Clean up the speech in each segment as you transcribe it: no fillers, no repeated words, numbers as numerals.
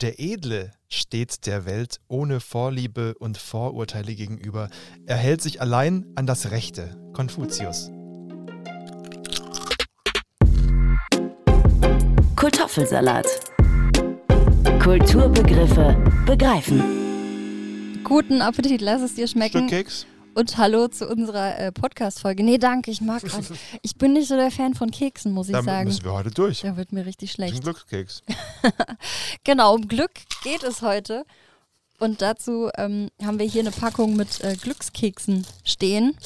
Der Edle steht der Welt ohne Vorliebe und Vorurteile gegenüber. Er hält sich allein an das Rechte. Konfuzius. Kultoffelsalat. Kulturbegriffe begreifen. Guten Appetit, lass es dir schmecken. Stück Keks. Und hallo zu unserer Podcast-Folge. Nee, danke, ich mag grad. Ich bin nicht so der Fan von Keksen, muss ich sagen. Damit müssen wir heute durch. Da wird mir richtig schlecht. Ein Glückskeks. Genau, um Glück geht es heute. Und dazu haben wir hier eine Packung mit Glückskeksen stehen.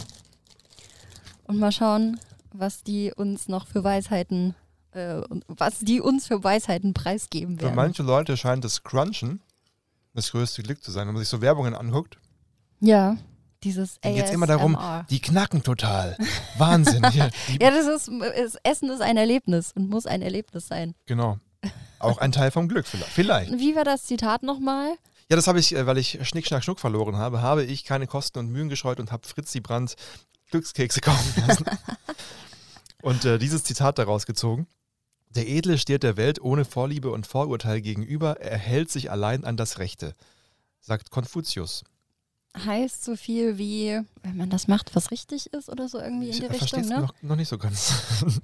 Und mal schauen, was die uns für Weisheiten preisgeben werden. Für manche Leute scheint das Crunchen das größte Glück zu sein, wenn man sich so Werbungen anguckt. Ja. Dieses ASMR. Dann geht es immer darum, die knacken total. Wahnsinn. Hier, ja, das Essen ist ein Erlebnis und muss ein Erlebnis sein. Genau. Auch ein Teil vom Glück vielleicht. Wie war das Zitat nochmal? Ja, das habe ich, weil ich Schnick, Schnack, Schnuck verloren habe ich keine Kosten und Mühen gescheut und habe Fritzi Brandt Glückskekse kaufen lassen. Und dieses Zitat daraus gezogen. Der Edle steht der Welt ohne Vorliebe und Vorurteil gegenüber. Er hält sich allein an das Rechte, sagt Konfuzius. Heißt so viel wie, wenn man das macht, was richtig ist oder so irgendwie in die Richtung, ne? Noch nicht so ganz.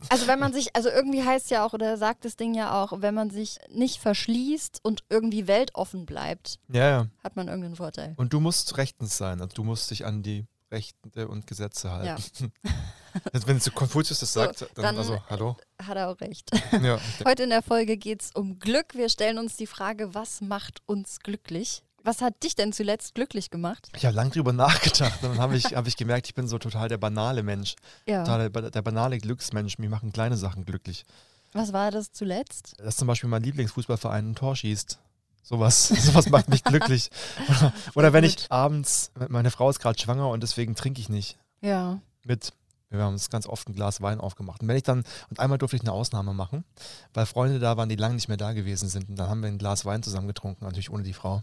Also wenn man sich, also irgendwie heißt ja auch oder sagt das Ding ja auch, wenn man sich nicht verschließt und irgendwie weltoffen bleibt, ja. Hat man irgendeinen Vorteil. Und du musst rechtens sein, also du musst dich an die Rechte und Gesetze halten. Ja. Wenn zu Konfuzius das sagt, so, dann also, hallo. Hat er auch recht. Ja. Heute in der Folge geht es um Glück. Wir stellen uns die Frage, was macht uns glücklich? Was hat dich denn zuletzt glücklich gemacht? Ich habe lange drüber nachgedacht. Dann habe ich gemerkt, ich bin so total der banale Mensch. Ja. Total der banale Glücksmensch. Mir machen kleine Sachen glücklich. Was war das zuletzt? Dass zum Beispiel mein Lieblingsfußballverein ein Tor schießt. Sowas macht mich glücklich. Oder wenn ich abends, meine Frau ist gerade schwanger und deswegen trinke ich nicht. Ja. Wir haben uns ganz oft ein Glas Wein aufgemacht. Und einmal durfte ich eine Ausnahme machen, weil Freunde da waren, die lange nicht mehr da gewesen sind. Und dann haben wir ein Glas Wein zusammen getrunken, natürlich ohne die Frau.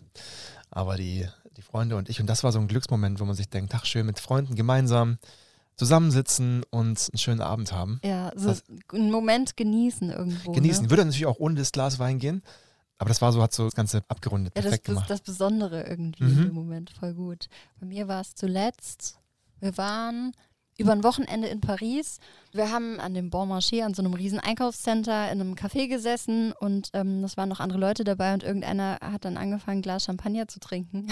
Aber die Freunde und ich. Und das war so ein Glücksmoment, wo man sich denkt, ach schön, mit Freunden gemeinsam zusammensitzen und einen schönen Abend haben. Ja, so einen Moment genießen irgendwo. Genießen. Ne? Würde natürlich auch ohne das Glas Wein gehen. Aber das war so, hat so das Ganze abgerundet, perfekt gemacht. Ja, das Besondere irgendwie im Moment, voll gut. Bei mir war es zuletzt, wir waren über ein Wochenende in Paris. Wir haben an dem Bon Marché, an so einem riesen Einkaufscenter, in einem Café gesessen und das waren noch andere Leute dabei und irgendeiner hat dann angefangen, ein Glas Champagner zu trinken.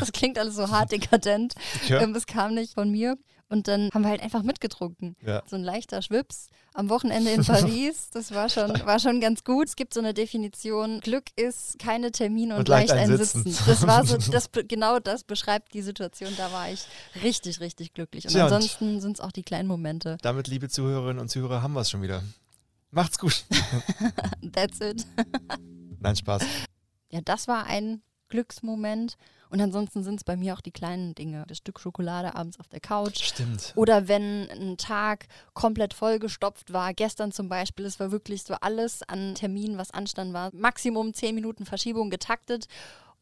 Das klingt alles so hart dekadent. Ja. Das kam nicht von mir. Und dann haben wir halt einfach mitgetrunken. Ja. So ein leichter Schwips am Wochenende in Paris. Das war schon ganz gut. Es gibt so eine Definition, Glück ist keine Termine und leicht ein Sitzen. Das war so, genau das beschreibt die Situation. Da war ich richtig, richtig glücklich. Und ansonsten sind es auch die kleinen Momente. Damit, liebe Zuhörerinnen und Zuhörer, haben wir es schon wieder. Macht's gut. That's it. Nein, Spaß. Ja, das war ein Glücksmoment. Und ansonsten sind es bei mir auch die kleinen Dinge. Das Stück Schokolade abends auf der Couch. Stimmt. Oder wenn ein Tag komplett vollgestopft war. Gestern zum Beispiel, es war wirklich so alles an Terminen, was anstand, war Maximum 10 Minuten Verschiebung getaktet.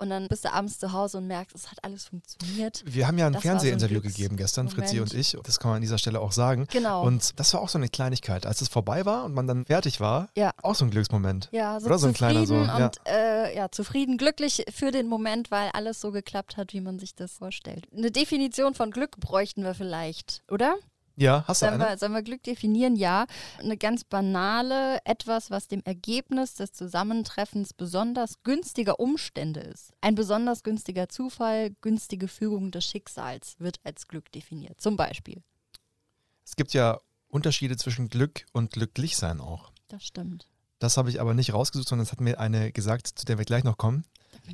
Und dann bist du abends zu Hause und merkst, es hat alles funktioniert. Wir haben ja ein Fernsehinterview gegeben gestern, Fritzi und ich. Das kann man an dieser Stelle auch sagen. Genau. Und das war auch so eine Kleinigkeit. Als es vorbei war und man dann fertig war, auch so ein Glücksmoment. Ja, so, oder so ein kleiner so. Und zufrieden, glücklich für den Moment, weil alles so geklappt hat, wie man sich das vorstellt. Eine Definition von Glück bräuchten wir vielleicht, oder? Ja, hast du eine? Sollen wir Glück definieren? Ja. Eine ganz banale, etwas, was dem Ergebnis des Zusammentreffens besonders günstiger Umstände ist. Ein besonders günstiger Zufall, günstige Fügung des Schicksals wird als Glück definiert. Zum Beispiel. Es gibt ja Unterschiede zwischen Glück und Glücklichsein auch. Das stimmt. Das habe ich aber nicht rausgesucht, sondern das hat mir eine gesagt, zu der wir gleich noch kommen.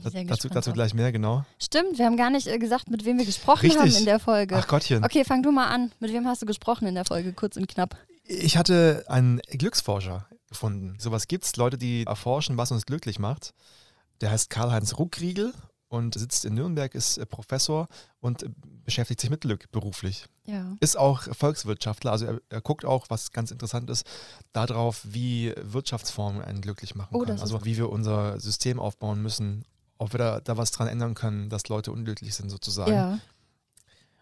Dazu gleich mehr, genau. Stimmt, wir haben gar nicht gesagt, mit wem wir gesprochen haben in der Folge. Ach Gottchen. Okay, fang du mal an. Mit wem hast du gesprochen in der Folge, kurz und knapp? Ich hatte einen Glücksforscher gefunden. Sowas gibt's, Leute, die erforschen, was uns glücklich macht. Der heißt Karl-Heinz Ruckriegel und sitzt in Nürnberg, ist Professor und beschäftigt sich mit Glück beruflich. Ja. Ist auch Volkswirtschaftler, also er guckt auch, was ganz interessant ist, darauf, wie Wirtschaftsformen einen glücklich machen können. Also wie wir unser System aufbauen müssen, ob wir da was dran ändern können, dass Leute unglücklich sind sozusagen. Ja.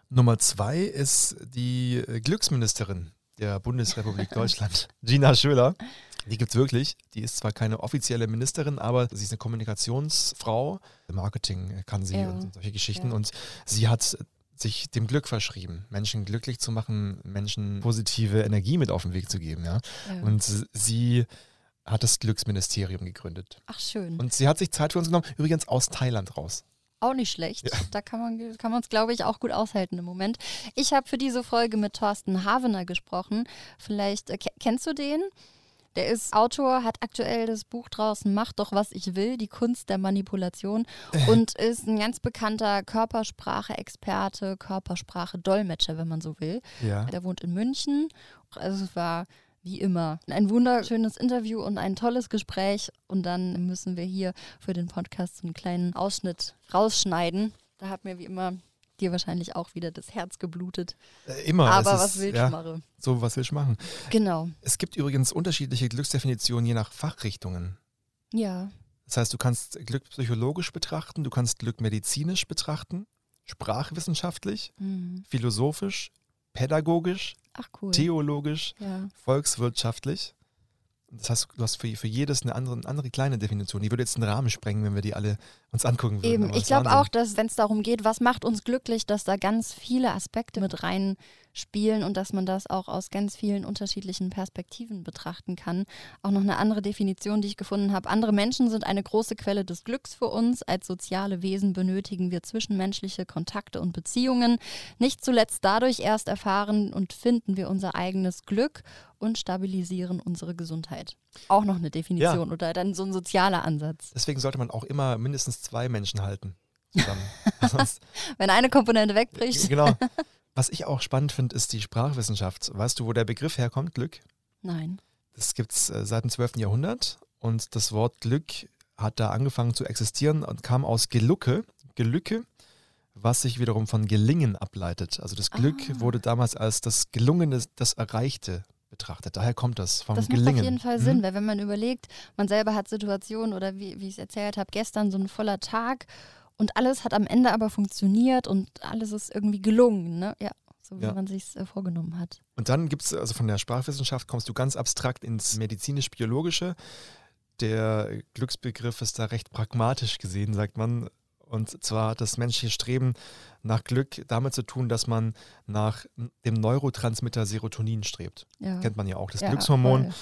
Nummer 2 ist die Glücksministerin der Bundesrepublik Deutschland, Gina Schöler. Die gibt es wirklich. Die ist zwar keine offizielle Ministerin, aber sie ist eine Kommunikationsfrau. Marketing kann sie und solche Geschichten. Und sie hat sich dem Glück verschrieben, Menschen glücklich zu machen, Menschen positive Energie mit auf den Weg zu geben. Und sie hat das Glücksministerium gegründet. Ach, schön. Und sie hat sich Zeit für uns genommen, übrigens aus Thailand raus. Auch nicht schlecht. Ja. Da kann man uns, glaube ich, auch gut aushalten im Moment. Ich habe für diese Folge mit Thorsten Havener gesprochen. Vielleicht kennst du den? Der ist Autor, hat aktuell das Buch draußen, Mach doch, was ich will, die Kunst der Manipulation, und ist ein ganz bekannter Körpersprache-Experte, Körpersprache-Dolmetscher, wenn man so will. Ja. Der wohnt in München. Also es war wie immer ein wunderschönes Interview und ein tolles Gespräch. Und dann müssen wir hier für den Podcast einen kleinen Ausschnitt rausschneiden. Da hat mir wie immer dir wahrscheinlich auch wieder das Herz geblutet. Immer. Aber was willst du machen? So, was willst du machen? Genau. Es gibt übrigens unterschiedliche Glücksdefinitionen je nach Fachrichtungen. Ja. Das heißt, du kannst Glück psychologisch betrachten, du kannst Glück medizinisch betrachten, sprachwissenschaftlich, philosophisch, pädagogisch, theologisch, volkswirtschaftlich. Das heißt, du hast für jedes eine andere kleine Definition. Die würde jetzt einen Rahmen sprengen, wenn wir die alle uns angucken würden. Eben, ich glaube auch, dass wenn es darum geht, was macht uns glücklich, dass da ganz viele Aspekte mit reinspielen und dass man das auch aus ganz vielen unterschiedlichen Perspektiven betrachten kann. Auch noch eine andere Definition, die ich gefunden habe. Andere Menschen sind eine große Quelle des Glücks für uns. Als soziale Wesen benötigen wir zwischenmenschliche Kontakte und Beziehungen. Nicht zuletzt dadurch erst erfahren und finden wir unser eigenes Glück und stabilisieren unsere Gesundheit. Auch noch eine Definition oder dann so ein sozialer Ansatz. Deswegen sollte man auch immer mindestens 2 Menschen halten. Zusammen. Wenn eine Komponente wegbricht. Genau. Was ich auch spannend finde, ist die Sprachwissenschaft. Weißt du, wo der Begriff herkommt, Glück? Nein. Das gibt es seit dem 12. Jahrhundert und das Wort Glück hat da angefangen zu existieren und kam aus Gelücke, was sich wiederum von Gelingen ableitet. Also das Glück wurde damals als das Gelungene, das Erreichte betrachtet. Daher kommt das vom Gelingen. Das macht auf jeden Fall Sinn, weil wenn man überlegt, man selber hat Situationen oder wie ich es erzählt habe, gestern so ein voller Tag und alles hat am Ende aber funktioniert und alles ist irgendwie gelungen, ne? Ja, so wie man sich es vorgenommen hat. Und dann gibt es, also von der Sprachwissenschaft kommst du ganz abstrakt ins medizinisch-biologische. Der Glücksbegriff ist da recht pragmatisch gesehen, sagt man. Und zwar hat das menschliche Streben nach Glück damit zu tun, dass man nach dem Neurotransmitter Serotonin strebt. Ja. Kennt man ja auch, das Glückshormon. Voll.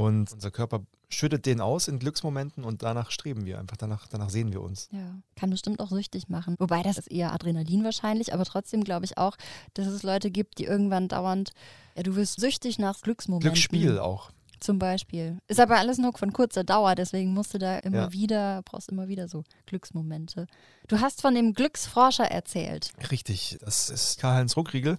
Und unser Körper schüttet den aus in Glücksmomenten und danach streben wir einfach, danach sehen wir uns. Ja, kann bestimmt auch süchtig machen. Wobei das ist eher Adrenalin wahrscheinlich, aber trotzdem glaube ich auch, dass es Leute gibt, die irgendwann dauernd, du wirst süchtig nach Glücksmomenten. Glücksspiel auch. Zum Beispiel. Ist aber alles nur von kurzer Dauer, deswegen brauchst immer wieder so Glücksmomente. Du hast von dem Glücksforscher erzählt. Richtig, das ist Karl-Heinz Ruckriegel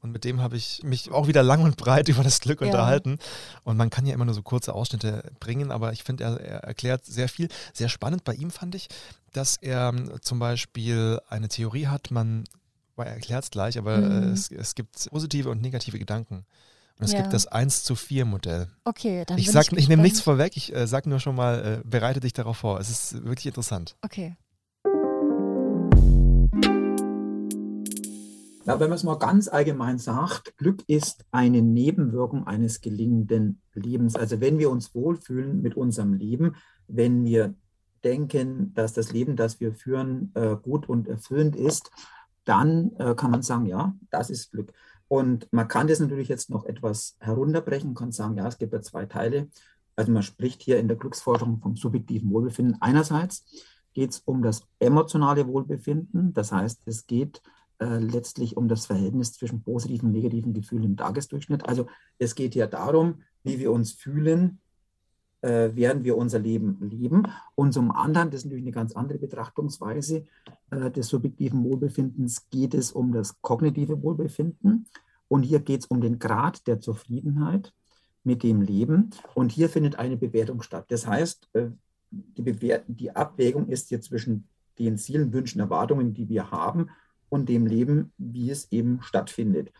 und mit dem habe ich mich auch wieder lang und breit über das Glück unterhalten. Und man kann ja immer nur so kurze Ausschnitte bringen, aber ich finde, er erklärt sehr viel. Sehr spannend bei ihm fand ich, dass er zum Beispiel eine Theorie hat, er erklärt es gleich, aber es gibt positive und negative Gedanken. Und es gibt das 1:4-Modell. Okay, dann ich nehme nichts vorweg, ich sage nur schon mal, bereite dich darauf vor. Es ist wirklich interessant. Okay. Ja, wenn man es mal ganz allgemein sagt, Glück ist eine Nebenwirkung eines gelingenden Lebens. Also wenn wir uns wohlfühlen mit unserem Leben, wenn wir denken, dass das Leben, das wir führen, gut und erfüllend ist, dann kann man sagen, ja, das ist Glück. Und man kann das natürlich jetzt noch etwas herunterbrechen, kann sagen, ja, es gibt ja 2 Teile. Also man spricht hier in der Glücksforschung vom subjektiven Wohlbefinden. Einerseits geht es um das emotionale Wohlbefinden. Das heißt, es geht letztlich um das Verhältnis zwischen positiven und negativen Gefühlen im Tagesdurchschnitt. Also es geht hier darum, wie wir uns fühlen, während wir unser Leben leben. Und zum anderen, das ist natürlich eine ganz andere Betrachtungsweise des subjektiven Wohlbefindens, geht es um das kognitive Wohlbefinden. Und hier geht es um den Grad der Zufriedenheit mit dem Leben. Und hier findet eine Bewertung statt. Das heißt, die Abwägung ist hier zwischen den Zielen, Wünschen, Erwartungen, die wir haben, und dem Leben, wie es eben stattfindet.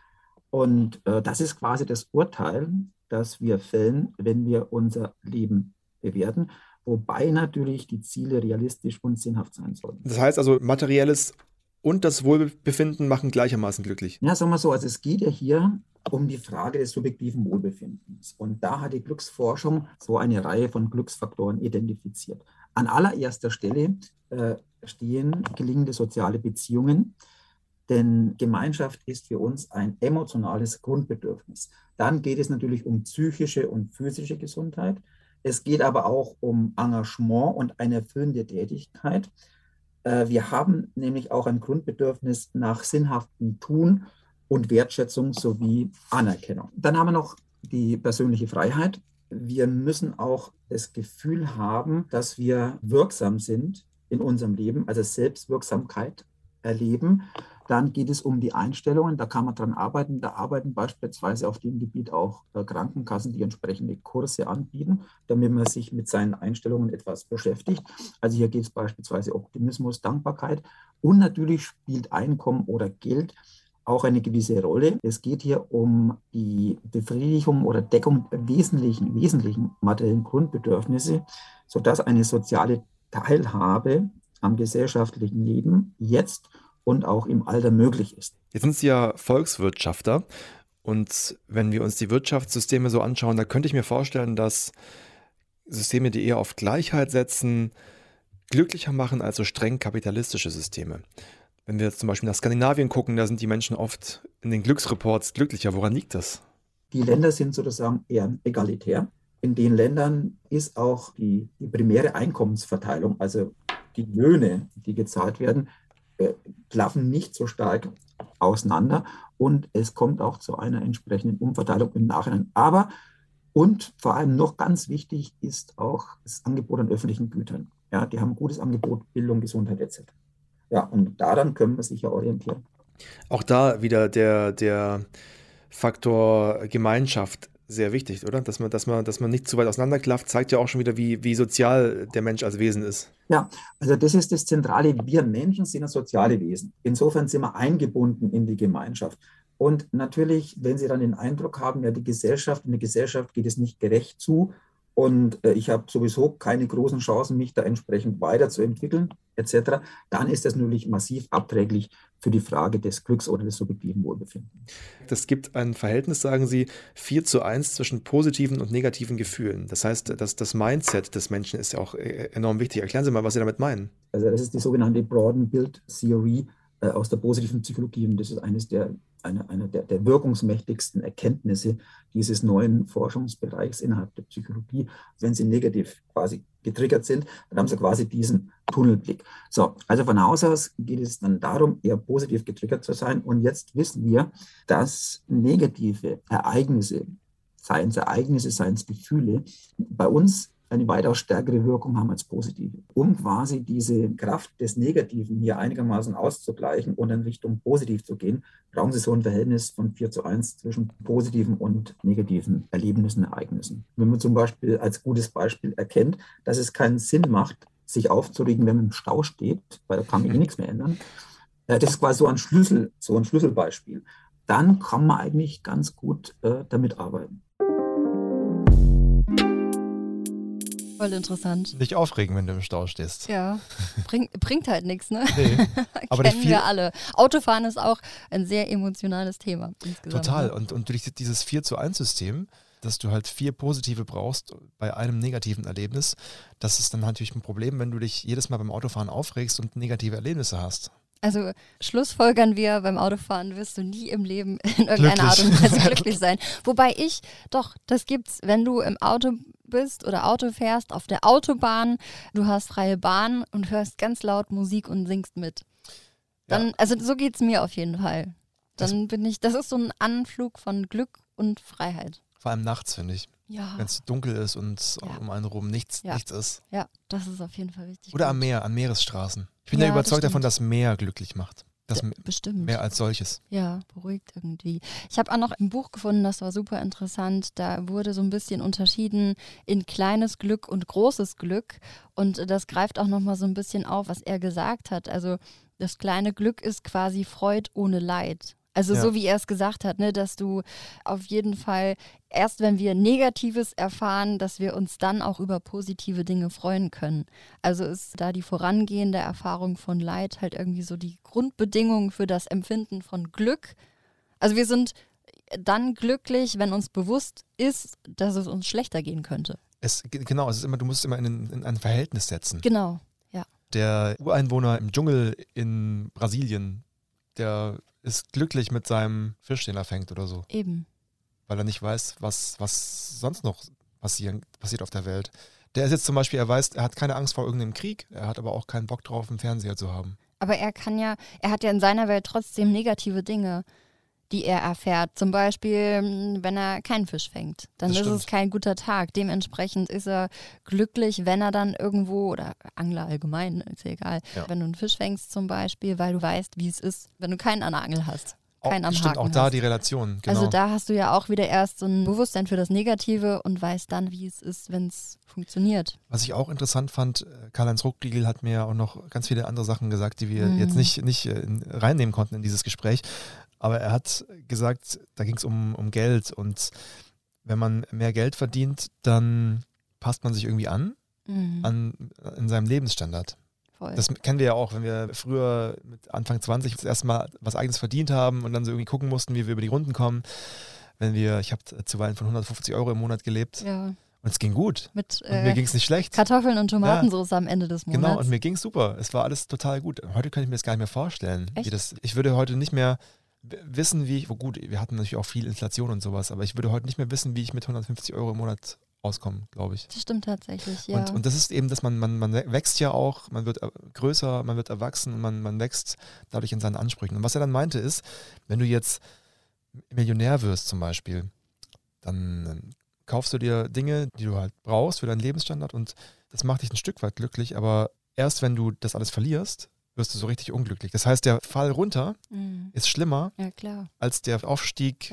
Und das ist quasi das Urteil, dass wir fällen, wenn wir unser Leben bewerten, wobei natürlich die Ziele realistisch und sinnhaft sein sollten. Das heißt also, materielles und das Wohlbefinden machen gleichermaßen glücklich? Ja, sagen wir so, also es geht ja hier um die Frage des subjektiven Wohlbefindens. Und da hat die Glücksforschung so eine Reihe von Glücksfaktoren identifiziert. An allererster Stelle stehen gelingende soziale Beziehungen, denn Gemeinschaft ist für uns ein emotionales Grundbedürfnis. Dann geht es natürlich um psychische und physische Gesundheit. Es geht aber auch um Engagement und eine erfüllende Tätigkeit. Wir haben nämlich auch ein Grundbedürfnis nach sinnhaftem Tun und Wertschätzung sowie Anerkennung. Dann haben wir noch die persönliche Freiheit. Wir müssen auch das Gefühl haben, dass wir wirksam sind in unserem Leben, also Selbstwirksamkeit erleben. Dann geht es um die Einstellungen, da kann man dran arbeiten. Da arbeiten beispielsweise auf dem Gebiet auch Krankenkassen, die entsprechende Kurse anbieten, damit man sich mit seinen Einstellungen etwas beschäftigt. Also hier geht es beispielsweise um Optimismus, Dankbarkeit und natürlich spielt Einkommen oder Geld auch eine gewisse Rolle. Es geht hier um die Befriedigung oder Deckung wesentlichen materiellen Grundbedürfnisse, sodass eine soziale Teilhabe am gesellschaftlichen Leben jetzt und auch im Alter möglich ist. Jetzt sind Sie ja Volkswirtschaftler und wenn wir uns die Wirtschaftssysteme so anschauen, da könnte ich mir vorstellen, dass Systeme, die eher auf Gleichheit setzen, glücklicher machen als so streng kapitalistische Systeme. Wenn wir jetzt zum Beispiel nach Skandinavien gucken, da sind die Menschen oft in den Glücksreports glücklicher. Woran liegt das? Die Länder sind sozusagen eher egalitär. In den Ländern ist auch die primäre Einkommensverteilung, also die Löhne, die gezahlt werden, klaffen nicht so stark auseinander und es kommt auch zu einer entsprechenden Umverteilung im Nachhinein. Aber und vor allem noch ganz wichtig ist auch das Angebot an öffentlichen Gütern. Ja, die haben ein gutes Angebot, Bildung, Gesundheit etc. Ja, und daran können wir sich ja orientieren. Auch da wieder der Faktor Gemeinschaft sehr wichtig, oder? Dass man nicht zu weit auseinanderklafft, zeigt ja auch schon wieder, wie sozial der Mensch als Wesen ist. Ja, also das ist das Zentrale. Wir Menschen sind ein soziale Wesen. Insofern sind wir eingebunden in die Gemeinschaft. Und natürlich, wenn Sie dann den Eindruck haben, ja, die Gesellschaft, in der Gesellschaft geht es nicht gerecht zu und ich habe sowieso keine großen Chancen, mich da entsprechend weiterzuentwickeln, etc., dann ist das natürlich massiv abträglich für die Frage des Glücks oder des subjektiven Wohlbefindens. Es gibt ein Verhältnis, sagen Sie, 4:1 zwischen positiven und negativen Gefühlen. Das heißt, dass das Mindset des Menschen ist ja auch enorm wichtig. Erklären Sie mal, was Sie damit meinen. Also das ist die sogenannte Broadenbild Theory aus der positiven Psychologie und das ist einer der wirkungsmächtigsten Erkenntnisse dieses neuen Forschungsbereichs innerhalb der Psychologie. Wenn Sie negativ quasi getriggert sind, dann haben Sie quasi diesen Tunnelblick. So, also von Haus aus geht es dann darum, eher positiv getriggert zu sein. Und jetzt wissen wir, dass negative Ereignisse, seien es Gefühle, bei uns eine weitaus stärkere Wirkung haben als positive. Um quasi diese Kraft des Negativen hier einigermaßen auszugleichen und in Richtung positiv zu gehen, brauchen Sie so ein Verhältnis von 4:1 zwischen positiven und negativen Erlebnissen, Ereignissen. Wenn man zum Beispiel als gutes Beispiel erkennt, dass es keinen Sinn macht, sich aufzuregen, wenn man im Stau steht, weil da kann man nichts mehr ändern. Das ist quasi so ein Schlüsselbeispiel. Dann kann man eigentlich ganz gut damit arbeiten. Voll interessant. Dich aufregen, wenn du im Stau stehst. Ja, bringt halt nichts, ne? Nee. Aber kennen wir alle. Autofahren ist auch ein sehr emotionales Thema insgesamt. Total. Und durch dieses 4:1-System, dass du halt 4 positive brauchst bei einem negativen Erlebnis, das ist dann natürlich ein Problem, wenn du dich jedes Mal beim Autofahren aufregst und negative Erlebnisse hast. Also schlussfolgern wir, beim Autofahren wirst du nie im Leben in irgendeiner Art und Weise glücklich sein. Wobei das gibt's, wenn du im Auto bist oder Auto fährst, auf der Autobahn, du hast freie Bahn und hörst ganz laut Musik und singst mit. Dann, ja. Also so geht's mir auf jeden Fall. Das ist so ein Anflug von Glück und Freiheit. Vor allem nachts, finde ich. Ja. Wenn es dunkel ist und um einen rum nichts ist. Ja, das ist auf jeden Fall richtig. Oder gut. Am Meer, an Meeresstraßen. Ich bin ja überzeugt davon, dass Meer glücklich macht. Bestimmt. Mehr als solches. Ja, beruhigt irgendwie. Ich habe auch noch ein Buch gefunden, das war super interessant. Da wurde so ein bisschen unterschieden in kleines Glück und großes Glück. Und das greift auch nochmal so ein bisschen auf, was er gesagt hat. Also das kleine Glück ist quasi Freud ohne Leid. Also so wie er es gesagt hat, ne, dass du auf jeden Fall erst, wenn wir Negatives erfahren, dass wir uns dann auch über positive Dinge freuen können. Also ist da die vorangehende Erfahrung von Leid halt irgendwie so die Grundbedingung für das Empfinden von Glück. Also wir sind dann glücklich, wenn uns bewusst ist, dass es uns schlechter gehen könnte. Du musst es immer in ein Verhältnis setzen. Genau, ja. Der Ureinwohner im Dschungel in Brasilien, der ist glücklich mit seinem Fisch, den er fängt oder so. Eben. Weil er nicht weiß, was sonst noch passiert auf der Welt. Der ist jetzt zum Beispiel, er hat keine Angst vor irgendeinem Krieg, er hat aber auch keinen Bock drauf, einen Fernseher zu haben. Aber er hat ja in seiner Welt trotzdem negative Dinge, die er erfährt. Zum Beispiel, wenn er keinen Fisch fängt. Dann ist es kein guter Tag. Dementsprechend ist er glücklich, wenn er dann irgendwo, oder Angler allgemein, ist ja egal, wenn du einen Fisch fängst zum Beispiel, weil du weißt, wie es ist, wenn du keinen an der Angel hast. Keinen am Haken hast. Stimmt, auch da die Relation, genau. Also da hast du ja auch wieder erst so ein Bewusstsein für das Negative und weißt dann, wie es ist, wenn es funktioniert. Was ich auch interessant fand, Karl-Heinz Ruckriegel hat mir auch noch ganz viele andere Sachen gesagt, die wir jetzt nicht reinnehmen konnten in dieses Gespräch. Aber er hat gesagt, da ging es um Geld und wenn man mehr Geld verdient, dann passt man sich irgendwie an seinem Lebensstandard. Voll. Das kennen wir ja auch, wenn wir früher mit Anfang 20 das erste Mal was Eigenes verdient haben und dann so irgendwie gucken mussten, wie wir über die Runden kommen. Ich habe zuweilen von 150 € im Monat gelebt. Ja. Und es ging gut. Und mir ging es nicht schlecht. Kartoffeln und Tomatensauce am Ende des Monats. Genau, und mir ging es super. Es war alles total gut. Heute könnte ich mir das gar nicht mehr vorstellen. Echt? Ich würde heute nicht mehr wissen, wir hatten natürlich auch viel Inflation und sowas, aber ich würde heute nicht mehr wissen, wie ich mit 150 € im Monat auskomme, glaube ich. Das stimmt tatsächlich, ja. Und das ist eben, dass man wächst ja auch, man wird größer, man wird erwachsen und man wächst dadurch in seinen Ansprüchen. Und was er dann meinte ist, wenn du jetzt Millionär wirst zum Beispiel, dann kaufst du dir Dinge, die du halt brauchst für deinen Lebensstandard und das macht dich ein Stück weit glücklich, aber erst wenn du das alles verlierst, wirst du so richtig unglücklich. Das heißt, der Fall runter ist schlimmer, als der Aufstieg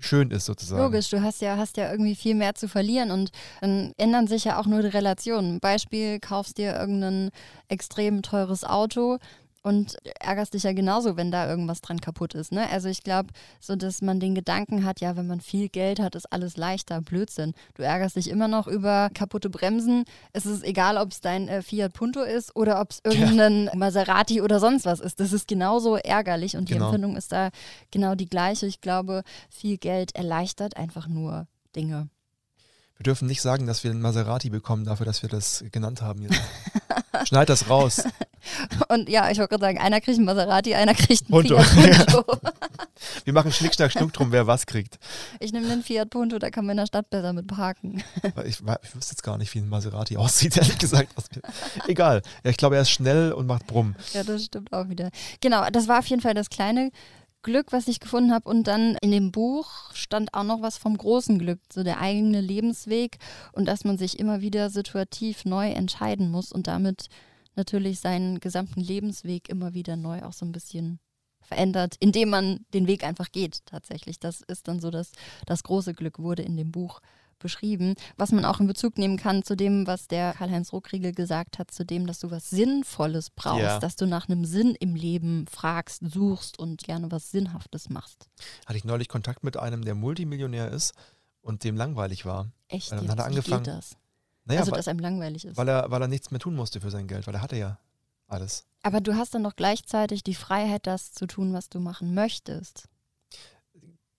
schön ist sozusagen. Logisch, du hast ja irgendwie viel mehr zu verlieren und dann ändern sich ja auch nur die Relationen. Beispiel, kaufst dir irgendein extrem teures Auto und ärgerst dich ja genauso, wenn da irgendwas dran kaputt ist. Ne? Also ich glaube, so dass man den Gedanken hat, ja, wenn man viel Geld hat, ist alles leichter. Blödsinn. Du ärgerst dich immer noch über kaputte Bremsen. Es ist egal, ob es dein Fiat Punto ist oder ob es irgendein Maserati oder sonst was ist. Das ist genauso ärgerlich und die Empfindung ist da genau die gleiche. Ich glaube, viel Geld erleichtert einfach nur Dinge. Wir dürfen nicht sagen, dass wir einen Maserati bekommen dafür, dass wir das genannt haben. Jetzt. Schneid das raus. Und ja, ich wollte gerade sagen, einer kriegt einen Maserati, einer kriegt einen Fiat Punto. Wir machen Schnick-Schnack-Schnuck drum, wer was kriegt. Ich nehme den Fiat Punto, da kann man in der Stadt besser mit parken. Ich wüsste jetzt gar nicht, wie ein Maserati aussieht, ehrlich gesagt. Egal. Ja, ich glaube, er ist schnell und macht Brumm. Ja, das stimmt auch wieder. Genau, das war auf jeden Fall das kleine Glück, was ich gefunden habe. Und dann in dem Buch stand auch noch was vom großen Glück, so der eigene Lebensweg und dass man sich immer wieder situativ neu entscheiden muss und damit natürlich seinen gesamten Lebensweg immer wieder neu auch so ein bisschen verändert, indem man den Weg einfach geht tatsächlich. Das ist dann so, dass das große Glück wurde in dem Buch beschrieben, was man auch in Bezug nehmen kann zu dem, was der Karl-Heinz Ruckriegel gesagt hat, zu dem, dass du was Sinnvolles brauchst, dass du nach einem Sinn im Leben fragst, suchst und gerne was Sinnhaftes machst. Hatte ich neulich Kontakt mit einem, der Multimillionär ist und dem langweilig war. Echt? Dann hat er angefangen, wie geht das? Naja, also, dass einem langweilig ist. Weil er nichts mehr tun musste für sein Geld, weil er hatte ja alles. Aber du hast dann doch gleichzeitig die Freiheit, das zu tun, was du machen möchtest.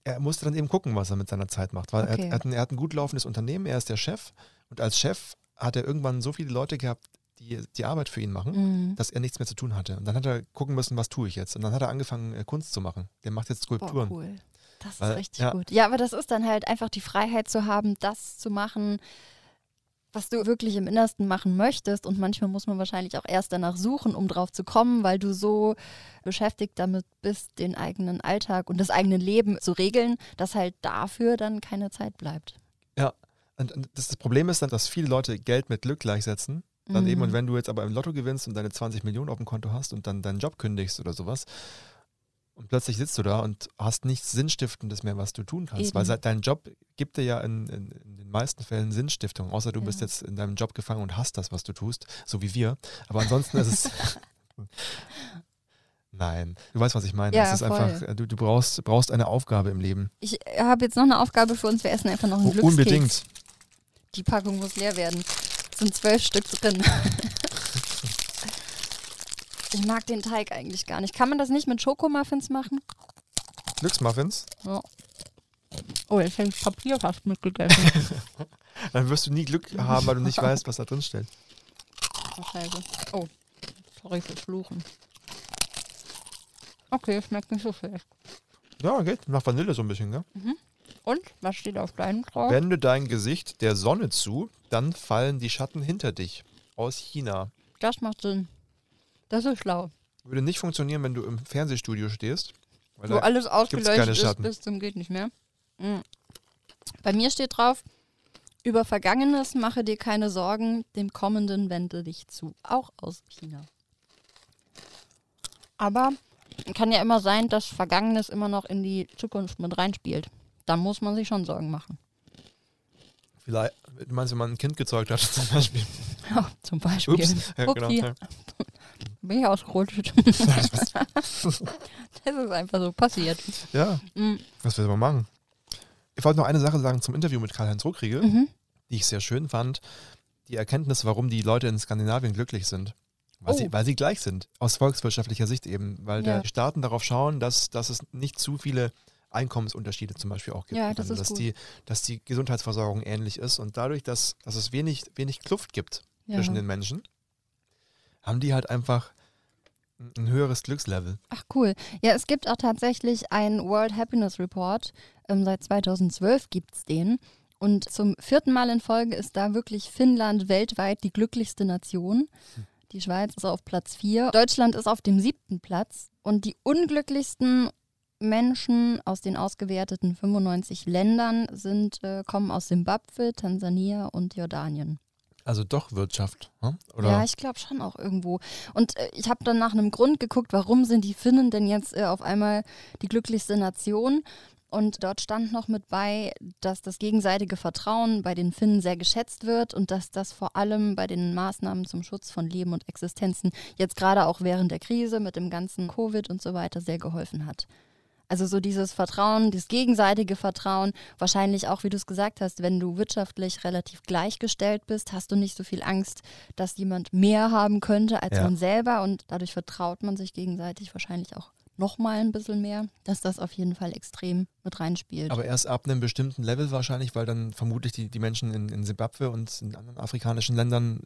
Er musste dann eben gucken, was er mit seiner Zeit macht, weil er hat ein gut laufendes Unternehmen, er ist der Chef und als Chef hat er irgendwann so viele Leute gehabt, die die Arbeit für ihn machen, dass er nichts mehr zu tun hatte. Und dann hat er gucken müssen, was tue ich jetzt? Und dann hat er angefangen, Kunst zu machen. Der macht jetzt Skulpturen. Boah, cool. Das ist richtig gut. Ja, aber das ist dann halt einfach die Freiheit zu haben, das zu machen, was du wirklich im Innersten machen möchtest und manchmal muss man wahrscheinlich auch erst danach suchen, um drauf zu kommen, weil du so beschäftigt damit bist, den eigenen Alltag und das eigene Leben zu regeln, dass halt dafür dann keine Zeit bleibt. Ja, und das Problem ist dann, dass viele Leute Geld mit Glück gleichsetzen. Dann eben, und wenn du jetzt aber im Lotto gewinnst und deine 20 Millionen auf dem Konto hast und dann deinen Job kündigst oder sowas und plötzlich sitzt du da und hast nichts Sinnstiftendes mehr, was du tun kannst. Eben. Weil dein Job gibt dir ja in den meisten Fällen Sinnstiftung, außer du bist jetzt in deinem Job gefangen und hast das, was du tust, so wie wir. Aber ansonsten ist es Nein, du weißt, was ich meine. Ja, es ist einfach, du brauchst eine Aufgabe im Leben. Ich habe jetzt noch eine Aufgabe für uns. Wir essen einfach noch einen Glückskeks. Unbedingt. Die Packung muss leer werden. Es sind 12 Stück drin. Ich mag den Teig eigentlich gar nicht. Kann man das nicht mit Schokomuffins machen? Glücksmuffins? Ja. Oh, jetzt hängt Papier fast mitgegessen. Dann wirst du nie Glück haben, weil du nicht weißt, was da drin steht. Oh, Scheiße. Oh, sorry für Fluchen. Okay, schmeckt nicht so schlecht. Ja, geht. Nach Vanille so ein bisschen, gell? Mhm. Und, was steht auf deinem drauf? Wende dein Gesicht der Sonne zu, dann fallen die Schatten hinter dich. Aus China. Das macht Sinn. Das ist schlau. Würde nicht funktionieren, wenn du im Fernsehstudio stehst. Weil wo alles ausgeleuchtet ist bis zum geht nicht mehr. Mhm. Bei mir steht drauf, über Vergangenes mache dir keine Sorgen, dem Kommenden wende dich zu. Auch aus China. Aber kann ja immer sein, dass Vergangenes immer noch in die Zukunft mit reinspielt. Dann muss man sich schon Sorgen machen. Vielleicht, du meinst, wenn man ein Kind gezeugt hat, zum Beispiel. Ja, zum Beispiel. Ups, ja, genau. Ja. Bin ich ausgerutscht. Das ist einfach so passiert. Ja, was will man machen? Ich wollte noch eine Sache sagen zum Interview mit Karl-Heinz Ruckriegel, die ich sehr schön fand. Die Erkenntnis, warum die Leute in Skandinavien glücklich sind. Weil sie gleich sind, aus volkswirtschaftlicher Sicht eben. Weil die Staaten darauf schauen, dass es nicht zu viele Einkommensunterschiede zum Beispiel auch gibt. Ja, das ist gut. Dass die Gesundheitsversorgung ähnlich ist. Und dadurch, dass es wenig Kluft gibt zwischen den Menschen, haben die halt einfach ein höheres Glückslevel. Ach cool. Ja, es gibt auch tatsächlich einen World Happiness Report. Seit 2012 gibt es den. Und zum 4. Mal in Folge ist da wirklich Finnland weltweit die glücklichste Nation. Die Schweiz ist auf Platz 4. Deutschland ist auf dem 7. Platz. Und die unglücklichsten Menschen aus den ausgewerteten 95 Ländern kommen aus Simbabwe, Tansania und Jordanien. Also doch Wirtschaft, oder? Ja, ich glaube schon auch irgendwo. Und ich habe dann nach einem Grund geguckt, warum sind die Finnen denn jetzt auf einmal die glücklichste Nation? Und dort stand noch mit bei, dass das gegenseitige Vertrauen bei den Finnen sehr geschätzt wird und dass das vor allem bei den Maßnahmen zum Schutz von Leben und Existenzen jetzt gerade auch während der Krise mit dem ganzen Covid und so weiter sehr geholfen hat. Also so dieses Vertrauen, dieses gegenseitige Vertrauen, wahrscheinlich auch, wie du es gesagt hast, wenn du wirtschaftlich relativ gleichgestellt bist, hast du nicht so viel Angst, dass jemand mehr haben könnte als man selber und dadurch vertraut man sich gegenseitig wahrscheinlich auch nochmal ein bisschen mehr, dass das auf jeden Fall extrem mit reinspielt. Aber erst ab einem bestimmten Level wahrscheinlich, weil dann vermutlich die Menschen in Simbabwe und in anderen afrikanischen Ländern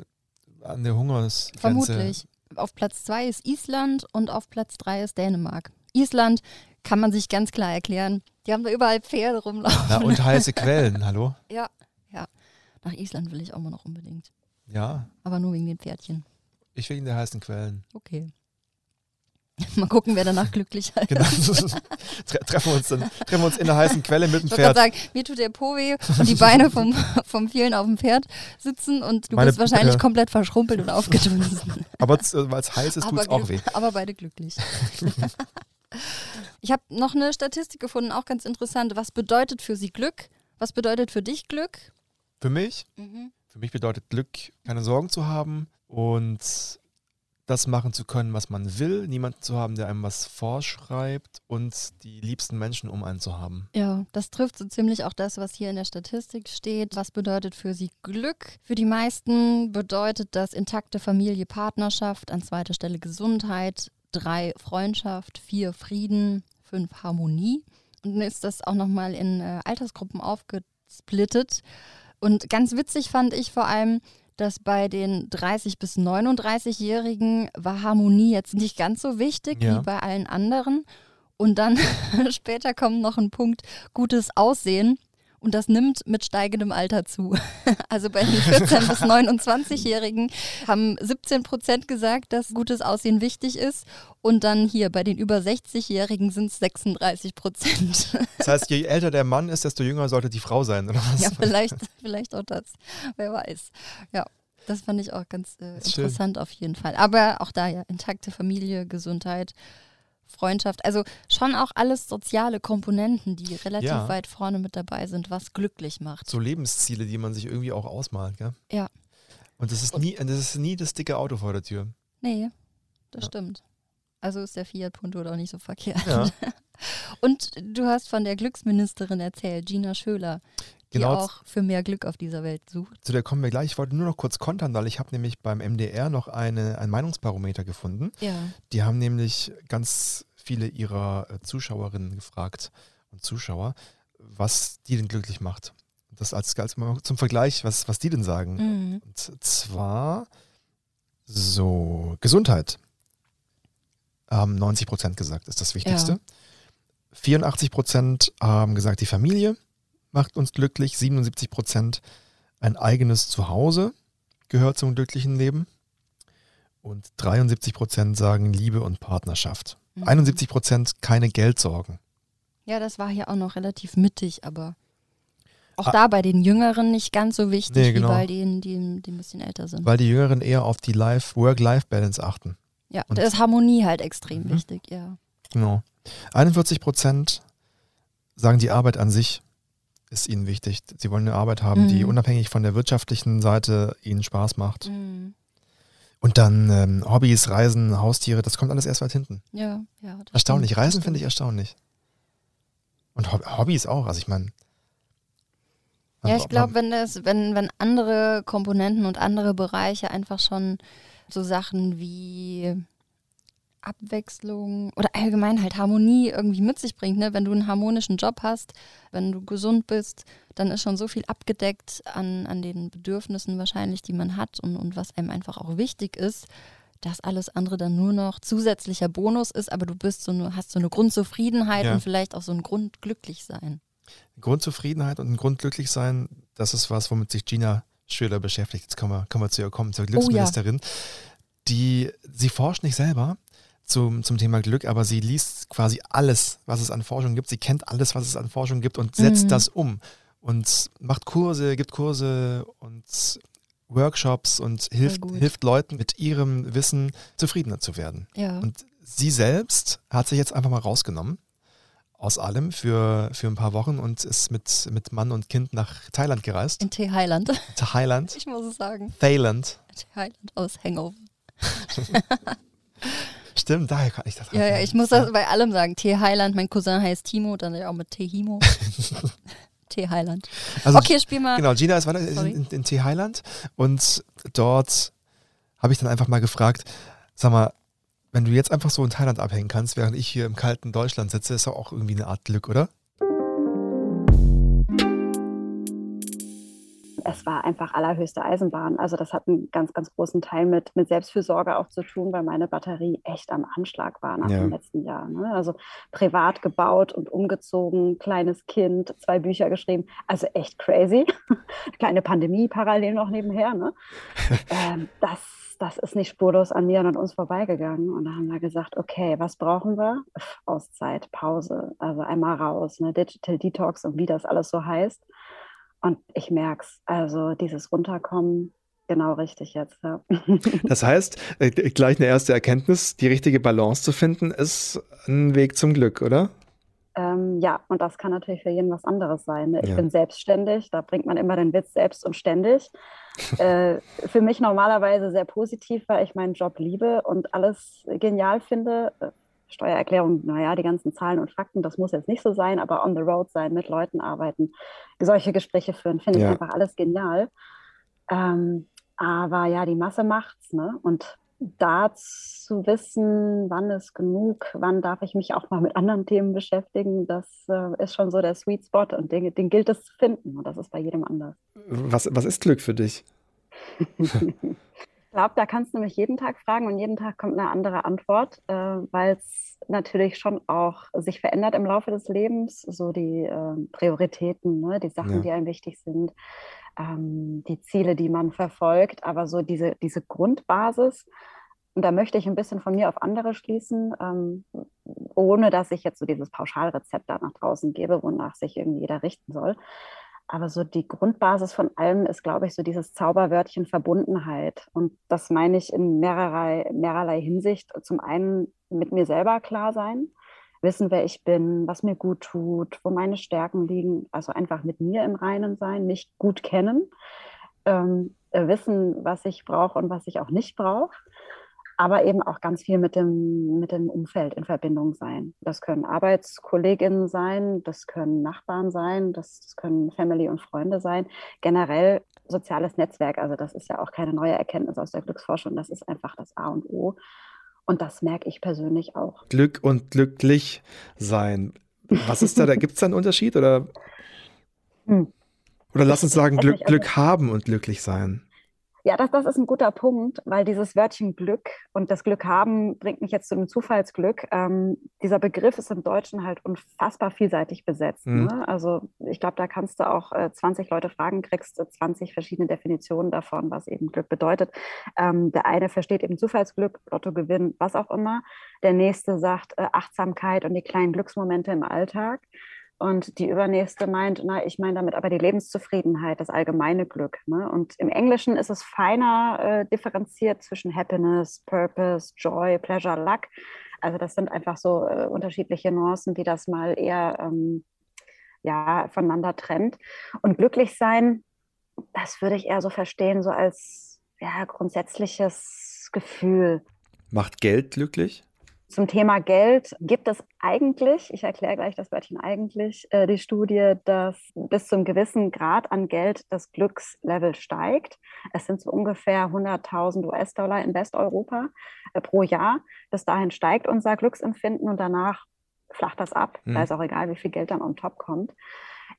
an der Hungersgrenze. Vermutlich. Auf Platz 2 ist Island und auf Platz 3 ist Dänemark. Island kann man sich ganz klar erklären. Die haben da überall Pferde rumlaufen. Na, und heiße Quellen, hallo? Ja, ja. Nach Island will ich auch mal noch unbedingt. Ja. Aber nur wegen den Pferdchen. Ich wegen der heißen Quellen. Okay. Mal gucken, wer danach glücklicher ist. Genau. Treffen wir uns in der heißen Quelle mit dem Pferd. Ich würde sagen, mir tut der Po weh und die Beine vom vielen auf dem Pferd sitzen und du bist wahrscheinlich komplett verschrumpelt und aufgedunsen. Aber weil es heiß ist, tut es auch weh. Aber beide glücklich. Ich habe noch eine Statistik gefunden, auch ganz interessant. Was bedeutet für sie Glück? Was bedeutet für dich Glück? Für mich? Für mich bedeutet Glück, keine Sorgen zu haben und das machen zu können, was man will, niemanden zu haben, der einem was vorschreibt und die liebsten Menschen um einen zu haben. Ja, das trifft so ziemlich auch das, was hier in der Statistik steht. Was bedeutet für sie Glück? Für die meisten bedeutet das intakte Familie, Partnerschaft, an zweiter Stelle Gesundheit, 3 Freundschaft, 4 Frieden, 5 Harmonie. Und dann ist das auch nochmal in Altersgruppen aufgesplittet. Und ganz witzig fand ich vor allem, dass bei den 30- bis 39-Jährigen war Harmonie jetzt nicht ganz so wichtig wie bei allen anderen. Und dann später kommt noch ein Punkt, gutes Aussehen. Und das nimmt mit steigendem Alter zu. Also bei den 14- bis 29-Jährigen haben 17% gesagt, dass gutes Aussehen wichtig ist. Und dann hier bei den über 60-Jährigen sind es 36%. Das heißt, je älter der Mann ist, desto jünger sollte die Frau sein, oder was? Ja, vielleicht auch das. Wer weiß. Ja, das fand ich auch ganz interessant auf jeden Fall. Aber auch da intakte Familie, Gesundheit, Freundschaft, also schon auch alles soziale Komponenten, die relativ weit vorne mit dabei sind, was glücklich macht. So Lebensziele, die man sich irgendwie auch ausmalt, gell? Ja. Und das ist nie das dicke Auto vor der Tür. Nee, das stimmt. Also ist der Fiat Punto doch nicht so verkehrt. Ja. Und du hast von der Glücksministerin erzählt, Gina Schöler, die auch für mehr Glück auf dieser Welt sucht. Zu der kommen wir gleich. Ich wollte nur noch kurz kontern, weil ich habe nämlich beim MDR noch ein Meinungsbarometer gefunden. Ja. Die haben nämlich ganz viele ihrer Zuschauerinnen gefragt und Zuschauer, was die denn glücklich macht. Das als mal zum Vergleich, was die denn sagen. Mhm. Und zwar so, Gesundheit. 90% gesagt, ist das Wichtigste. Ja. 84% haben gesagt, die Familie macht uns glücklich. 77% ein eigenes Zuhause gehört zum glücklichen Leben. Und 73% sagen Liebe und Partnerschaft. Mhm. 71% keine Geldsorgen. Ja, das war hier auch noch relativ mittig, aber auch da bei den Jüngeren nicht ganz so wichtig, nee, genau, wie bei denen, die ein bisschen älter sind. Weil die Jüngeren eher auf die Work-Life-Balance achten. Ja, und da ist Harmonie halt extrem wichtig, ja. Genau. 41% sagen, die Arbeit an sich ist ihnen wichtig. Sie wollen eine Arbeit haben, die unabhängig von der wirtschaftlichen Seite ihnen Spaß macht. Mhm. Und dann Hobbys, Reisen, Haustiere, das kommt alles erst weit hinten. Ja, ja. Erstaunlich. Stimmt. Reisen finde ich erstaunlich. Und Hobbys auch. Also ich meine... Ja, ich glaube, wenn andere Komponenten und andere Bereiche einfach schon so Sachen wie Abwechslung oder allgemein halt Harmonie irgendwie mit sich bringt, ne? Wenn du einen harmonischen Job hast, wenn du gesund bist, dann ist schon so viel abgedeckt an den Bedürfnissen wahrscheinlich, die man hat und was einem einfach auch wichtig ist, dass alles andere dann nur noch zusätzlicher Bonus ist, aber du hast so eine Grundzufriedenheit, ja, und vielleicht auch so ein Grundglücklichsein. Grundzufriedenheit und ein Grundglücklichsein, das ist was, womit sich Gina Schöler beschäftigt. Jetzt können wir zu ihr kommen, zur Glücksministerin. Oh, ja. Sie forscht nicht selber zum Thema Glück, aber sie liest quasi alles, was es an Forschung gibt. Sie kennt alles, was es an Forschung gibt und setzt das um und macht Kurse, gibt Kurse und Workshops und hilft Leuten mit ihrem Wissen zufriedener zu werden. Ja. Und sie selbst hat sich jetzt einfach mal rausgenommen aus allem für ein paar Wochen und ist mit Mann und Kind nach Thailand gereist. In Thailand. Thailand. Ich muss es sagen. Thailand. Thailand aus Hangover. Stimmt, daher kann ich das. Ja, ich muss das bei allem sagen. Thailand, mein Cousin heißt Timo, dann auch mit Tehimo. Thailand. Also, okay, spiel mal. Genau, Gina ist in Thailand und dort habe ich dann einfach mal gefragt, sag mal, wenn du jetzt einfach so in Thailand abhängen kannst, während ich hier im kalten Deutschland sitze, ist auch irgendwie eine Art Glück, oder? Es war einfach allerhöchste Eisenbahn. Also das hat einen ganz, ganz großen Teil mit Selbstfürsorge auch zu tun, weil meine Batterie echt am Anschlag war nach dem letzten Jahr. Ne? Also privat gebaut und umgezogen, kleines Kind, 2 Bücher geschrieben. Also echt crazy. Kleine Pandemie parallel noch nebenher. Ne? Das ist nicht spurlos an mir und an uns vorbeigegangen. Und da haben wir gesagt, okay, was brauchen wir? Auszeit, Pause, also einmal raus, ne? Digital Detox und wie das alles so heißt. Und ich merke es, also dieses Runterkommen, genau richtig jetzt. Ja. Das heißt, gleich eine erste Erkenntnis, die richtige Balance zu finden, ist ein Weg zum Glück, oder? Ja, und das kann natürlich für jeden was anderes sein. Ne? Ich bin selbstständig, da bringt man immer den Witz selbst und ständig. Für mich normalerweise sehr positiv, weil ich meinen Job liebe und alles genial finde. Steuererklärung, naja, die ganzen Zahlen und Fakten, das muss jetzt nicht so sein, aber on the road sein, mit Leuten arbeiten, solche Gespräche führen, finde ich einfach alles genial. Aber ja, die Masse macht's, ne? Und da zu wissen, wann ist genug, wann darf ich mich auch mal mit anderen Themen beschäftigen, das ist schon so der Sweet Spot und den gilt es zu finden und das ist bei jedem anders. Was ist Glück für dich? Ich glaube, da kannst du nämlich jeden Tag fragen und jeden Tag kommt eine andere Antwort, weil es natürlich schon auch sich verändert im Laufe des Lebens, so die Prioritäten, ne? Die Sachen, die einem wichtig sind, die Ziele, die man verfolgt, aber so diese Grundbasis, und da möchte ich ein bisschen von mir auf andere schließen, ohne dass ich jetzt so dieses Pauschalrezept da nach draußen gebe, wonach sich irgendwie jeder richten soll. Aber so die Grundbasis von allem ist, glaube ich, so dieses Zauberwörtchen Verbundenheit. Und das meine ich in mehrerlei Hinsicht. Zum einen mit mir selber klar sein, wissen, wer ich bin, was mir gut tut, wo meine Stärken liegen. Also einfach mit mir im Reinen sein, mich gut kennen, wissen, was ich brauche und was ich auch nicht brauche. aber eben auch ganz viel mit dem Umfeld in Verbindung sein. Das können ArbeitskollegInnen sein, das können Nachbarn sein, das können Family und Freunde sein. Generell soziales Netzwerk, also das ist ja auch keine neue Erkenntnis aus der Glücksforschung, das ist einfach das A und O. Und das merke ich persönlich auch. Glück und glücklich sein. Was ist da? Gibt es da einen Unterschied? Oder lass uns sagen, Glück haben und glücklich sein. Ja, das ist ein guter Punkt, weil dieses Wörtchen Glück und das Glück haben bringt mich jetzt zu einem Zufallsglück. Dieser Begriff ist im Deutschen halt unfassbar vielseitig besetzt. Mhm. Ne? Also ich glaube, da kannst du auch 20 Leute fragen, kriegst 20 verschiedene Definitionen davon, was eben Glück bedeutet. Der eine versteht eben Zufallsglück, Lottogewinn, was auch immer. Der nächste sagt Achtsamkeit und die kleinen Glücksmomente im Alltag. Und die übernächste meint, ich meine damit aber die Lebenszufriedenheit, das allgemeine Glück. Ne? Und im Englischen ist es feiner differenziert zwischen Happiness, Purpose, Joy, Pleasure, Luck. Also das sind einfach so unterschiedliche Nuancen, die das mal eher voneinander trennt. Und glücklich sein, das würde ich eher so verstehen, so als grundsätzliches Gefühl. Macht Geld glücklich? Zum Thema Geld gibt es eigentlich, ich erkläre gleich das Wörtchen eigentlich, die Studie, dass bis zum gewissen Grad an Geld das Glückslevel steigt. Es sind so ungefähr 100.000 US-Dollar in Westeuropa pro Jahr. Bis dahin steigt unser Glücksempfinden und danach flacht das ab. Mhm. Da ist auch egal, wie viel Geld dann on top kommt.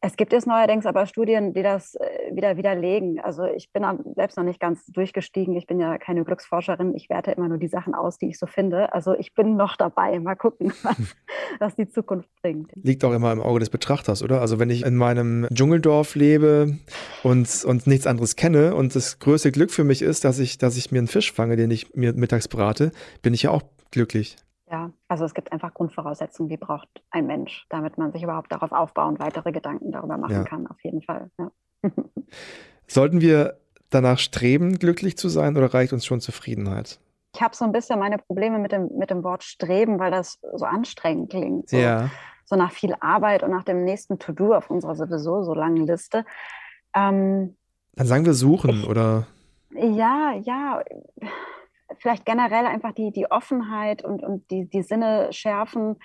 Es gibt jetzt neuerdings aber Studien, die das wieder widerlegen. Also ich bin selbst noch nicht ganz durchgestiegen. Ich bin ja keine Glücksforscherin. Ich werte immer nur die Sachen aus, die ich so finde. Also ich bin noch dabei. Mal gucken, was die Zukunft bringt. Liegt auch immer im Auge des Betrachters, oder? Also wenn ich in meinem Dschungeldorf lebe und nichts anderes kenne und das größte Glück für mich ist, dass ich mir einen Fisch fange, den ich mir mittags brate, bin ich ja auch glücklich. Ja, also es gibt einfach Grundvoraussetzungen, die braucht ein Mensch, damit man sich überhaupt darauf aufbauen, weitere Gedanken darüber machen kann, auf jeden Fall. Ja. Sollten wir danach streben, glücklich zu sein, oder reicht uns schon Zufriedenheit? Ich habe so ein bisschen meine Probleme mit dem Wort streben, weil das so anstrengend klingt. So, so nach viel Arbeit und nach dem nächsten To-Do auf unserer sowieso so langen Liste. Dann sagen wir suchen, oder? Ja. Vielleicht generell einfach die Offenheit und die Sinne schärfen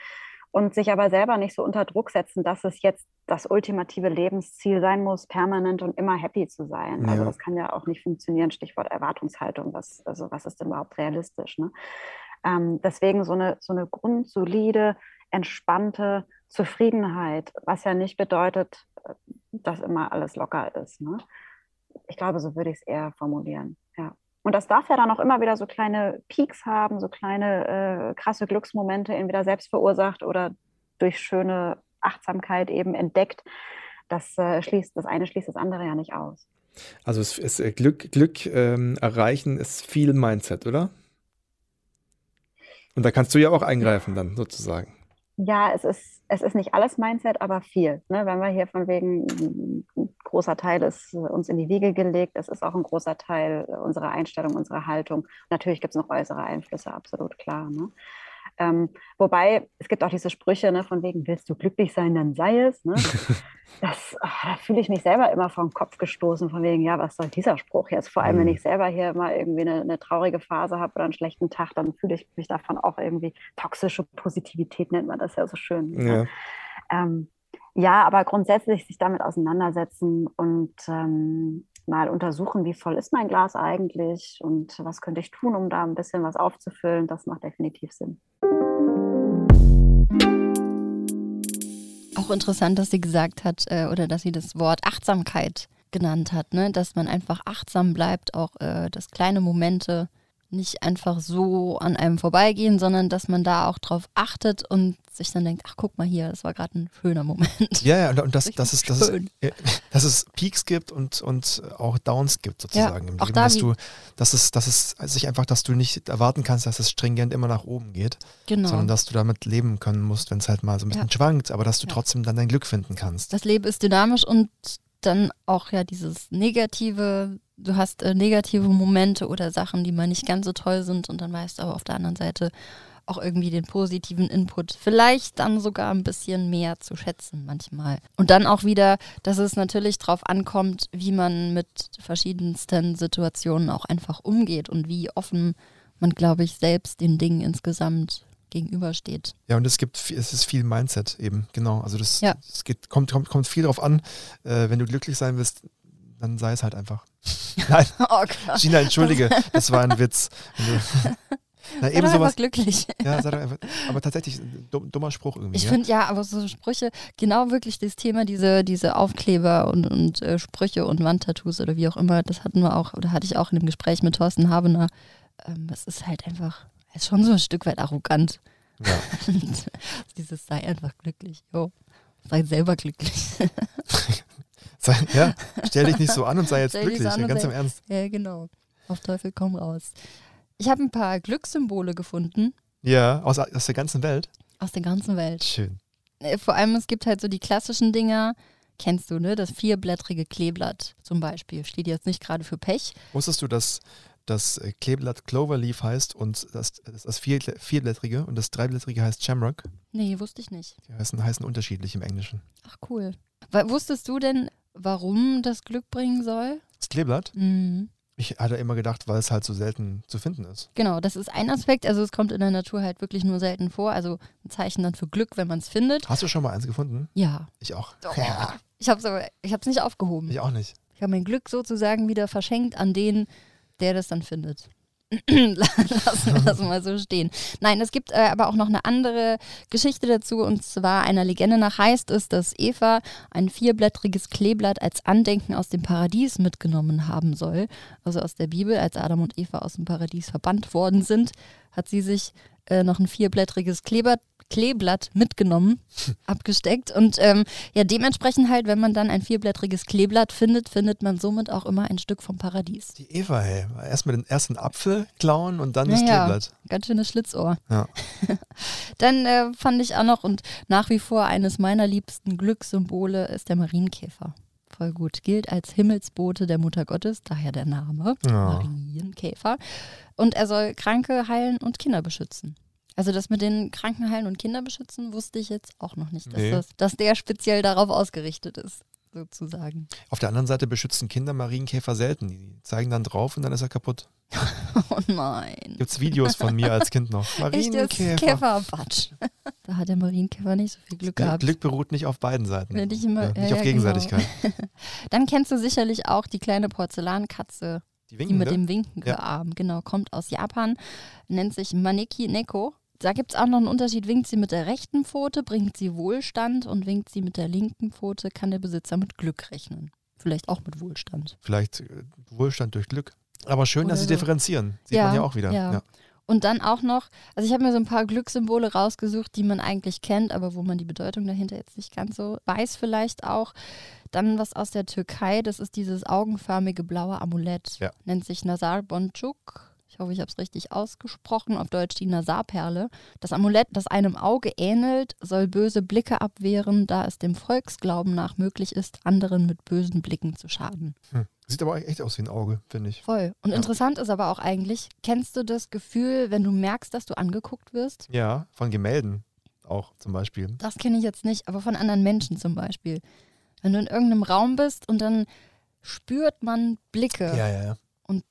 und sich aber selber nicht so unter Druck setzen, dass es jetzt das ultimative Lebensziel sein muss, permanent und immer happy zu sein. Ja. Also das kann ja auch nicht funktionieren, Stichwort Erwartungshaltung, was ist denn überhaupt realistisch? Ne? Deswegen so eine grundsolide, entspannte Zufriedenheit, was ja nicht bedeutet, dass immer alles locker ist. Ne? Ich glaube, so würde ich es eher formulieren, ja. Und das darf ja dann auch immer wieder so kleine Peaks haben, so kleine krasse Glücksmomente, entweder selbst verursacht oder durch schöne Achtsamkeit eben entdeckt. Das eine schließt das andere ja nicht aus. Also Glück erreichen ist viel Mindset, oder? Und da kannst du ja auch eingreifen dann sozusagen. Ja, es ist nicht alles Mindset, aber viel. Ne? Wenn wir hier von wegen, ein großer Teil ist uns in die Wiege gelegt, es ist auch ein großer Teil unserer Einstellung, unserer Haltung. Natürlich gibt es noch äußere Einflüsse, absolut klar. Ne? Wobei, es gibt auch diese Sprüche, ne, von wegen, willst du glücklich sein, dann sei es. Ne? Da fühle ich mich selber immer vor den Kopf gestoßen, von wegen, ja, was soll dieser Spruch jetzt? Vor allem, wenn ich selber hier mal irgendwie eine traurige Phase habe oder einen schlechten Tag, dann fühle ich mich davon auch irgendwie, toxische Positivität nennt man das ja so schön. Ja, aber grundsätzlich sich damit auseinandersetzen und mal untersuchen, wie voll ist mein Glas eigentlich und was könnte ich tun, um da ein bisschen was aufzufüllen, das macht definitiv Sinn. Auch interessant, dass sie gesagt hat oder dass sie das Wort Achtsamkeit genannt hat, ne? Dass man einfach achtsam bleibt, auch dass kleine Momente nicht einfach so an einem vorbeigehen, sondern dass man da auch drauf achtet und sich dann denkt, ach guck mal hier, das war gerade ein schöner Moment. Ja, und dass es Peaks gibt und auch Downs gibt sozusagen. Ja, im Leben, dass du nicht erwarten kannst, dass es stringent immer nach oben geht, sondern dass du damit leben können musst, wenn es halt mal so ein bisschen schwankt, aber dass du trotzdem dann dein Glück finden kannst. Das Leben ist dynamisch und dann auch dieses negative, du hast negative Momente oder Sachen, die mal nicht ganz so toll sind und dann weißt du aber auf der anderen Seite auch irgendwie den positiven Input vielleicht dann sogar ein bisschen mehr zu schätzen manchmal. Und dann auch wieder, dass es natürlich drauf ankommt, wie man mit verschiedensten Situationen auch einfach umgeht und wie offen man, glaube ich, selbst den Dingen insgesamt gegenübersteht. Ja, und es ist viel Mindset eben, genau. Also das, ja. es kommt viel drauf an. Wenn du glücklich sein willst, dann sei es halt einfach. Nein, oh Gott. Gina, entschuldige, das war ein Witz. Na, sei eben doch sowas, einfach glücklich. Ja, sei doch einfach, aber tatsächlich, dummer Spruch irgendwie. Ich finde, ja, aber so Sprüche, genau wirklich das Thema, diese Aufkleber und Sprüche und Wandtattoos oder wie auch immer, das hatten wir auch, oder hatte ich auch in dem Gespräch mit Thorsten Havener. Das ist halt einfach, ist schon so ein Stück weit arrogant. Ja. Dieses sei einfach glücklich. Jo, sei selber glücklich. Ja, stell dich nicht so an und sei jetzt glücklich, ganz im Ernst. Ja, genau. Auf Teufel komm raus. Ich habe ein paar Glückssymbole gefunden. Ja, aus der ganzen Welt? Aus der ganzen Welt. Schön. Vor allem, es gibt halt so die klassischen Dinger, kennst du, ne? Das vierblättrige Kleeblatt zum Beispiel, steht jetzt nicht gerade für Pech. Wusstest du, dass das Kleeblatt Cloverleaf heißt und das vierblättrige und das dreiblättrige heißt Shamrock? Nee, wusste ich nicht. Die heißen unterschiedlich im Englischen. Ach, cool. Wusstest du denn, warum das Glück bringen soll? Das Kleeblatt? Mhm. Ich hatte immer gedacht, weil es halt so selten zu finden ist. Genau, das ist ein Aspekt. Also es kommt in der Natur halt wirklich nur selten vor. Also ein Zeichen dann für Glück, wenn man es findet. Hast du schon mal eins gefunden? Ja. Ich auch. Ja. Ich habe es nicht aufgehoben. Ich auch nicht. Ich habe mein Glück sozusagen wieder verschenkt an den, der das dann findet. Lassen wir das mal so stehen. Nein, es gibt aber auch noch eine andere Geschichte dazu, und zwar einer Legende nach heißt es, dass Eva ein vierblättriges Kleeblatt als Andenken aus dem Paradies mitgenommen haben soll. Also aus der Bibel, als Adam und Eva aus dem Paradies verbannt worden sind, hat sie sich noch ein vierblättriges Kleeblatt mitgenommen, abgesteckt, und ja, dementsprechend halt, wenn man dann ein vierblättriges Kleeblatt findet, findet man somit auch immer ein Stück vom Paradies. Die Eva, hey, erstmal den ersten Apfel klauen und dann das Kleeblatt. Ganz schönes Schlitzohr. Ja. Dann fand ich auch noch, und nach wie vor eines meiner liebsten Glückssymbole ist der Marienkäfer. Voll gut. Gilt als Himmelsbote der Mutter Gottes, daher der Name, Marienkäfer. Und er soll Kranke heilen und Kinder beschützen. Also das mit den Kranken heilen und Kinder beschützen wusste ich jetzt auch noch nicht, dass der speziell darauf ausgerichtet ist, sozusagen. Auf der anderen Seite beschützen Kinder Marienkäfer selten. Die zeigen dann drauf und dann ist er kaputt. Oh nein. Gibt's Videos von mir als Kind noch. Marienkäfer. Quatsch. Da hat der Marienkäfer nicht so viel Glück gehabt. Glück beruht nicht auf beiden Seiten. Nicht auf Gegenseitigkeit. Genau. Dann kennst du sicherlich auch die kleine Porzellankatze. Die mit dem Winkenarm, genau, kommt aus Japan, nennt sich Maneki Neko. Da gibt es auch noch einen Unterschied. Winkt sie mit der rechten Pfote, bringt sie Wohlstand, und winkt sie mit der linken Pfote, kann der Besitzer mit Glück rechnen. Vielleicht auch mit Wohlstand. Vielleicht Wohlstand durch Glück. Aber schön, oder dass sie differenzieren. Sieht man ja auch wieder. Ja. Ja. Und dann auch noch, also ich habe mir so ein paar Glückssymbole rausgesucht, die man eigentlich kennt, aber wo man die Bedeutung dahinter jetzt nicht ganz so weiß vielleicht auch. Dann was aus der Türkei, das ist dieses augenförmige blaue Amulett, nennt sich Nazar Boncuk. Ich hoffe, ich habe es richtig ausgesprochen, auf Deutsch die Nazarperle. Das Amulett, das einem Auge ähnelt, soll böse Blicke abwehren, da es dem Volksglauben nach möglich ist, anderen mit bösen Blicken zu schaden. Sieht aber echt aus wie ein Auge, finde ich. Voll. Und interessant ist aber auch eigentlich, kennst du das Gefühl, wenn du merkst, dass du angeguckt wirst? Ja, von Gemälden auch zum Beispiel. Das kenne ich jetzt nicht, aber von anderen Menschen zum Beispiel. Wenn du in irgendeinem Raum bist und dann spürt man Blicke. Ja. Und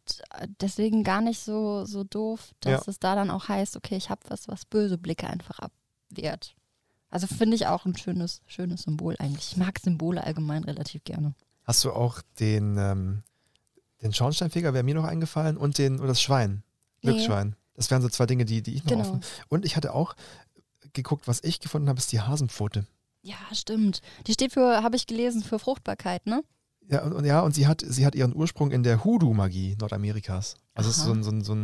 deswegen gar nicht so doof, dass es da dann auch heißt, okay, ich habe was böse Blicke einfach abwehrt. Also finde ich auch ein schönes Symbol eigentlich. Ich mag Symbole allgemein relativ gerne. Hast du auch den Schornsteinfeger, wäre mir noch eingefallen, und das Schwein, Glücksschwein. Nee. Das wären so zwei Dinge, die ich noch offen. Und ich hatte auch geguckt, was ich gefunden habe, ist die Hasenpfote. Ja, stimmt. Die steht für, habe ich gelesen, für Fruchtbarkeit, ne? Ja, und sie hat ihren Ursprung in der Hoodoo-Magie Nordamerikas. Also es ist so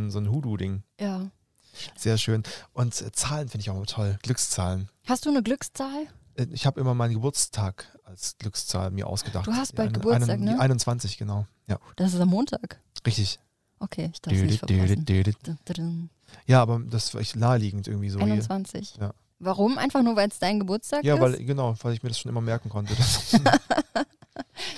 ein Hoodoo-Ding. Ja. Sehr schön. Und Zahlen finde ich auch immer toll. Glückszahlen. Hast du eine Glückszahl? Ich habe immer meinen Geburtstag als Glückszahl mir ausgedacht. Du hast bald Geburtstag, ne? 21, genau. Ja. Das ist am Montag? Richtig. Okay, ich darf es nicht verpassen. Ja, aber das war echt naheliegend irgendwie so. 21. Hier. Ja. Warum? Einfach nur, weil es dein Geburtstag ist? Ja, weil ich mir das schon immer merken konnte.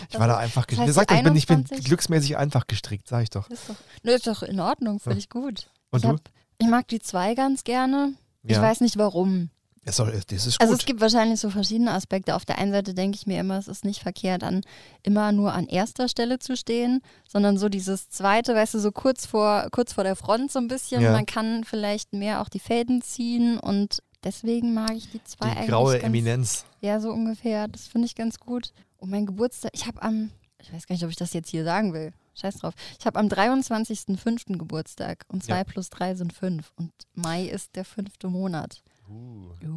Ich war da einfach gestrickt. Das heißt, ich bin glücksmäßig einfach gestrickt, sag ich doch. Ist doch in Ordnung, völlig gut. Und ich mag die 2 ganz gerne. Ja. Ich weiß nicht warum. Das ist gut. Also es gibt wahrscheinlich so verschiedene Aspekte. Auf der einen Seite denke ich mir immer, es ist nicht verkehrt, immer nur an erster Stelle zu stehen, sondern so dieses zweite, weißt du, so kurz vor der Front so ein bisschen. Ja. Man kann vielleicht mehr auch die Fäden ziehen und deswegen mag ich die zwei eigentlich. Die graue Eminenz. Ja, so ungefähr. Das finde ich ganz gut. Und mein Geburtstag, ich weiß gar nicht, ob ich das jetzt hier sagen will. Scheiß drauf. Ich habe am 23.05. Geburtstag und 2 plus 3 sind 5 und Mai ist der 5. Monat.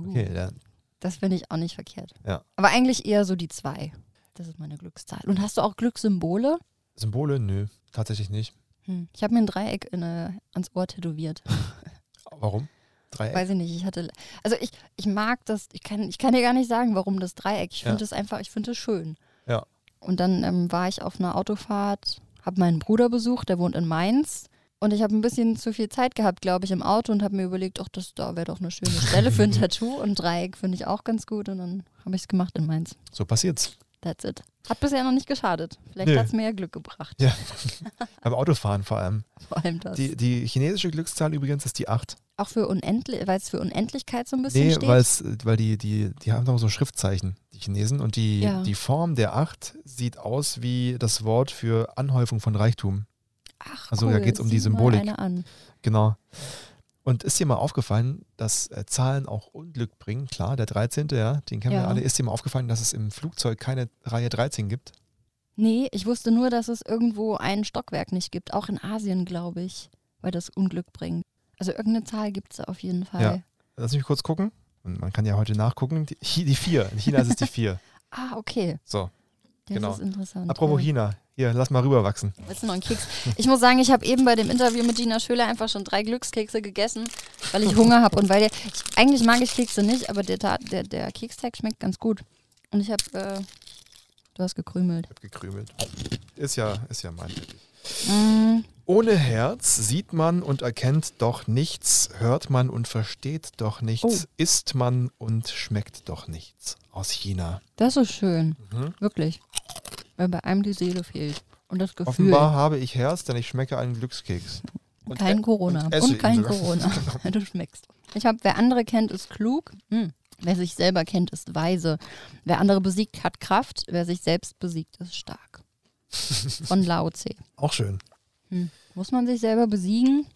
Okay, dann. Das finde ich auch nicht verkehrt. Ja. Aber eigentlich eher so die 2. Das ist meine Glückszahl. Und hast du auch Glückssymbole? Symbole? Nö, tatsächlich nicht. Ich habe mir ein Dreieck ans Ohr tätowiert. Warum? Dreieck? Weiß ich nicht. Ich mag das. Ich kann dir gar nicht sagen, warum das Dreieck. Ich finde es einfach, ich finde es schön. Ja. Und dann war ich auf einer Autofahrt, habe meinen Bruder besucht, der wohnt in Mainz. Und ich habe ein bisschen zu viel Zeit gehabt, glaube ich, im Auto und habe mir überlegt, ach, da wäre doch eine schöne Stelle für ein Tattoo. Und Dreieck finde ich auch ganz gut. Und dann habe ich es gemacht in Mainz. So passiert's. That's it. Hat bisher noch nicht geschadet. Vielleicht hat es mir ja Glück gebracht. Ja. Beim Autofahren vor allem. Vor allem das. Die chinesische Glückszahl übrigens ist die 8. Auch für unendlich, weil es für Unendlichkeit so ein bisschen steht? Nee, weil die haben doch so Schriftzeichen, die Chinesen. Und die Form der 8 sieht aus wie das Wort für Anhäufung von Reichtum. Ach, also cool. Da geht es um die Symbolik. Mal eine an. Genau. Und ist dir mal aufgefallen, dass Zahlen auch Unglück bringen? Klar, der 13., den kennen wir alle. Ist dir mal aufgefallen, dass es im Flugzeug keine Reihe 13 gibt? Nee, ich wusste nur, dass es irgendwo ein Stockwerk nicht gibt. Auch in Asien, glaube ich, weil das Unglück bringt. Also irgendeine Zahl gibt es auf jeden Fall. Ja. Lass mich kurz gucken. Und man kann ja heute nachgucken. Die 4. In China ist es die 4. Ah, okay. So. Das ist interessant. Apropos China. Hier, lass mal rüberwachsen. Willst du noch einen Keks? Ich muss sagen, ich habe eben bei dem Interview mit Gina Schöler einfach schon 3 Glückskekse gegessen, weil ich Hunger habe und weil eigentlich mag ich Kekse nicht, aber der Keksteig schmeckt ganz gut. Und ich habe, du hast gekrümelt. Ich habe gekrümelt. Ist ja mein Teppich. Ohne Herz sieht man und erkennt doch nichts, hört man und versteht doch nichts, isst man und schmeckt doch nichts. Aus China. Das ist schön, wirklich. Weil bei einem die Seele fehlt und das Gefühl. Offenbar habe ich Herz, denn ich schmecke einen Glückskeks. Und kein Corona. Und kein Corona. Du schmeckst. Ich habe, wer andere kennt, ist klug. Wer sich selber kennt, ist weise. Wer andere besiegt, hat Kraft. Wer sich selbst besiegt, ist stark. Von Lao Tse. Auch schön. Muss man sich selber besiegen?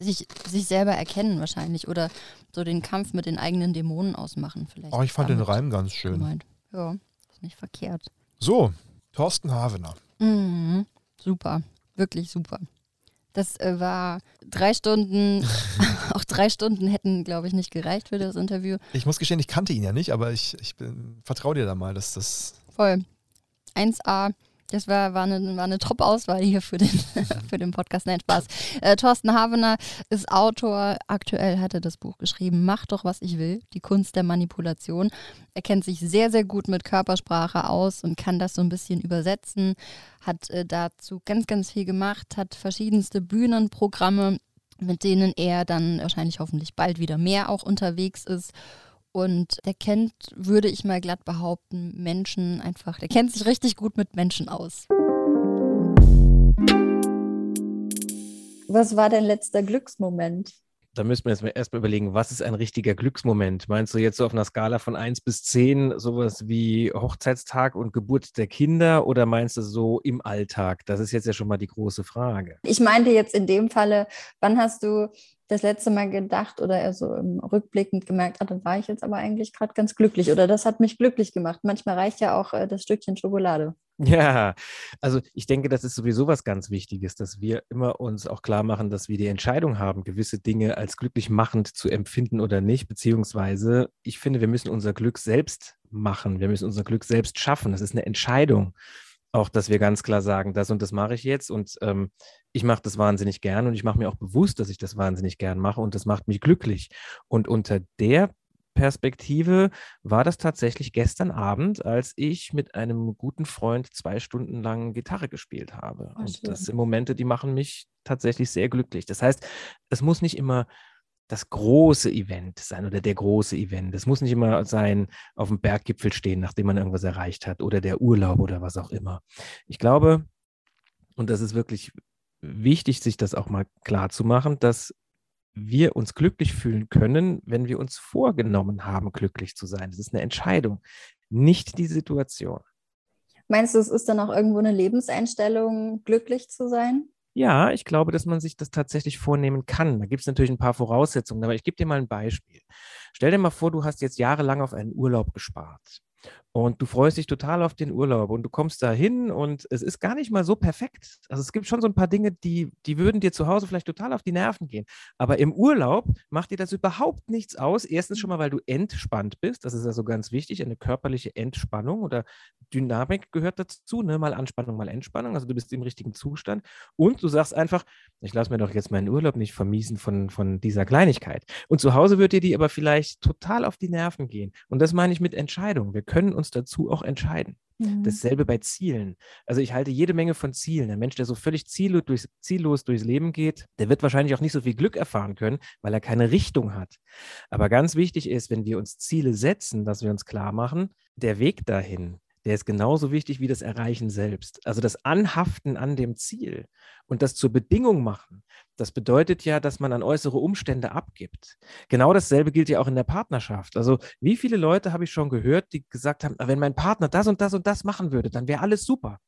Sich selber erkennen wahrscheinlich. Oder so den Kampf mit den eigenen Dämonen ausmachen vielleicht. Oh, ich fand den Reim ganz schön. Gemeint. Ja, ist nicht verkehrt. So, Thorsten Havener. Super, wirklich super. Das war 3 Stunden, auch 3 Stunden hätten, glaube ich, nicht gereicht für das Interview. Ich muss gestehen, ich kannte ihn ja nicht, aber ich vertraue dir da mal, dass das... Voll, 1A, das war eine Top-Auswahl hier für den Podcast. Nein, Spaß. Thorsten Havener ist Autor, aktuell hat er das Buch geschrieben, Mach doch, was ich will, die Kunst der Manipulation. Er kennt sich sehr, sehr gut mit Körpersprache aus und kann das so ein bisschen übersetzen, hat dazu ganz, ganz viel gemacht, hat verschiedenste Bühnenprogramme, mit denen er dann wahrscheinlich hoffentlich bald wieder mehr auch unterwegs ist. Und der kennt, würde ich mal glatt behaupten, Menschen einfach. Der kennt sich richtig gut mit Menschen aus. Was war dein letzter Glücksmoment? Da müssen wir jetzt erstmal überlegen, was ist ein richtiger Glücksmoment? Meinst du jetzt so auf einer Skala von 1 bis 10 sowas wie Hochzeitstag und Geburt der Kinder oder meinst du so im Alltag? Das ist jetzt ja schon mal die große Frage. Ich meinte jetzt in dem Falle, wann hast du das letzte Mal gedacht oder eher so rückblickend gemerkt, dann war ich jetzt aber eigentlich gerade ganz glücklich oder das hat mich glücklich gemacht. Manchmal reicht ja auch das Stückchen Schokolade. Ja, also ich denke, das ist sowieso was ganz Wichtiges, dass wir immer uns auch klar machen, dass wir die Entscheidung haben, gewisse Dinge als glücklich machend zu empfinden oder nicht, beziehungsweise ich finde, wir müssen unser Glück selbst machen, wir müssen unser Glück selbst schaffen, das ist eine Entscheidung. Auch, dass wir ganz klar sagen, das und das mache ich jetzt und ich mache das wahnsinnig gern und ich mache mir auch bewusst, dass ich das wahnsinnig gern mache und das macht mich glücklich. Und unter der Perspektive war das tatsächlich gestern Abend, als ich mit einem guten Freund 2 Stunden lang Gitarre gespielt habe. Oh, und das sind Momente, die machen mich tatsächlich sehr glücklich. Das heißt, es muss nicht immer das große Event sein oder der große Event. Das muss nicht immer sein, auf dem Berggipfel stehen, nachdem man irgendwas erreicht hat oder der Urlaub oder was auch immer. Ich glaube, und das ist wirklich wichtig, sich das auch mal klar zu machen, dass wir uns glücklich fühlen können, wenn wir uns vorgenommen haben, glücklich zu sein. Das ist eine Entscheidung, nicht die Situation. Meinst du, es ist dann auch irgendwo eine Lebenseinstellung, glücklich zu sein? Ja, ich glaube, dass man sich das tatsächlich vornehmen kann. Da gibt es natürlich ein paar Voraussetzungen, aber ich gebe dir mal ein Beispiel. Stell dir mal vor, du hast jetzt jahrelang auf einen Urlaub gespart. Und du freust dich total auf den Urlaub und du kommst da hin und es ist gar nicht mal so perfekt. Also es gibt schon so ein paar Dinge, die würden dir zu Hause vielleicht total auf die Nerven gehen. Aber im Urlaub macht dir das überhaupt nichts aus. Erstens schon mal, weil du entspannt bist. Das ist also ganz wichtig. Eine körperliche Entspannung oder Dynamik gehört dazu. Ne? Mal Anspannung, mal Entspannung. Also du bist im richtigen Zustand. Und du sagst einfach, ich lasse mir doch jetzt meinen Urlaub nicht vermiesen von dieser Kleinigkeit. Und zu Hause wird dir die aber vielleicht total auf die Nerven gehen. Und das meine ich mit Entscheidung. Wir können uns dazu auch entscheiden. Mhm. Dasselbe bei Zielen. Also ich halte jede Menge von Zielen. Ein Mensch, der so völlig ziellos durchs Leben geht, der wird wahrscheinlich auch nicht so viel Glück erfahren können, weil er keine Richtung hat. Aber ganz wichtig ist, wenn wir uns Ziele setzen, dass wir uns klar machen, der Weg dahin, der ist genauso wichtig wie das Erreichen selbst. Also das Anhaften an dem Ziel und das zur Bedingung machen, das bedeutet ja, dass man an äußere Umstände abgibt. Genau dasselbe gilt ja auch in der Partnerschaft. Also wie viele Leute habe ich schon gehört, die gesagt haben, wenn mein Partner das und das und das machen würde, dann wäre alles super.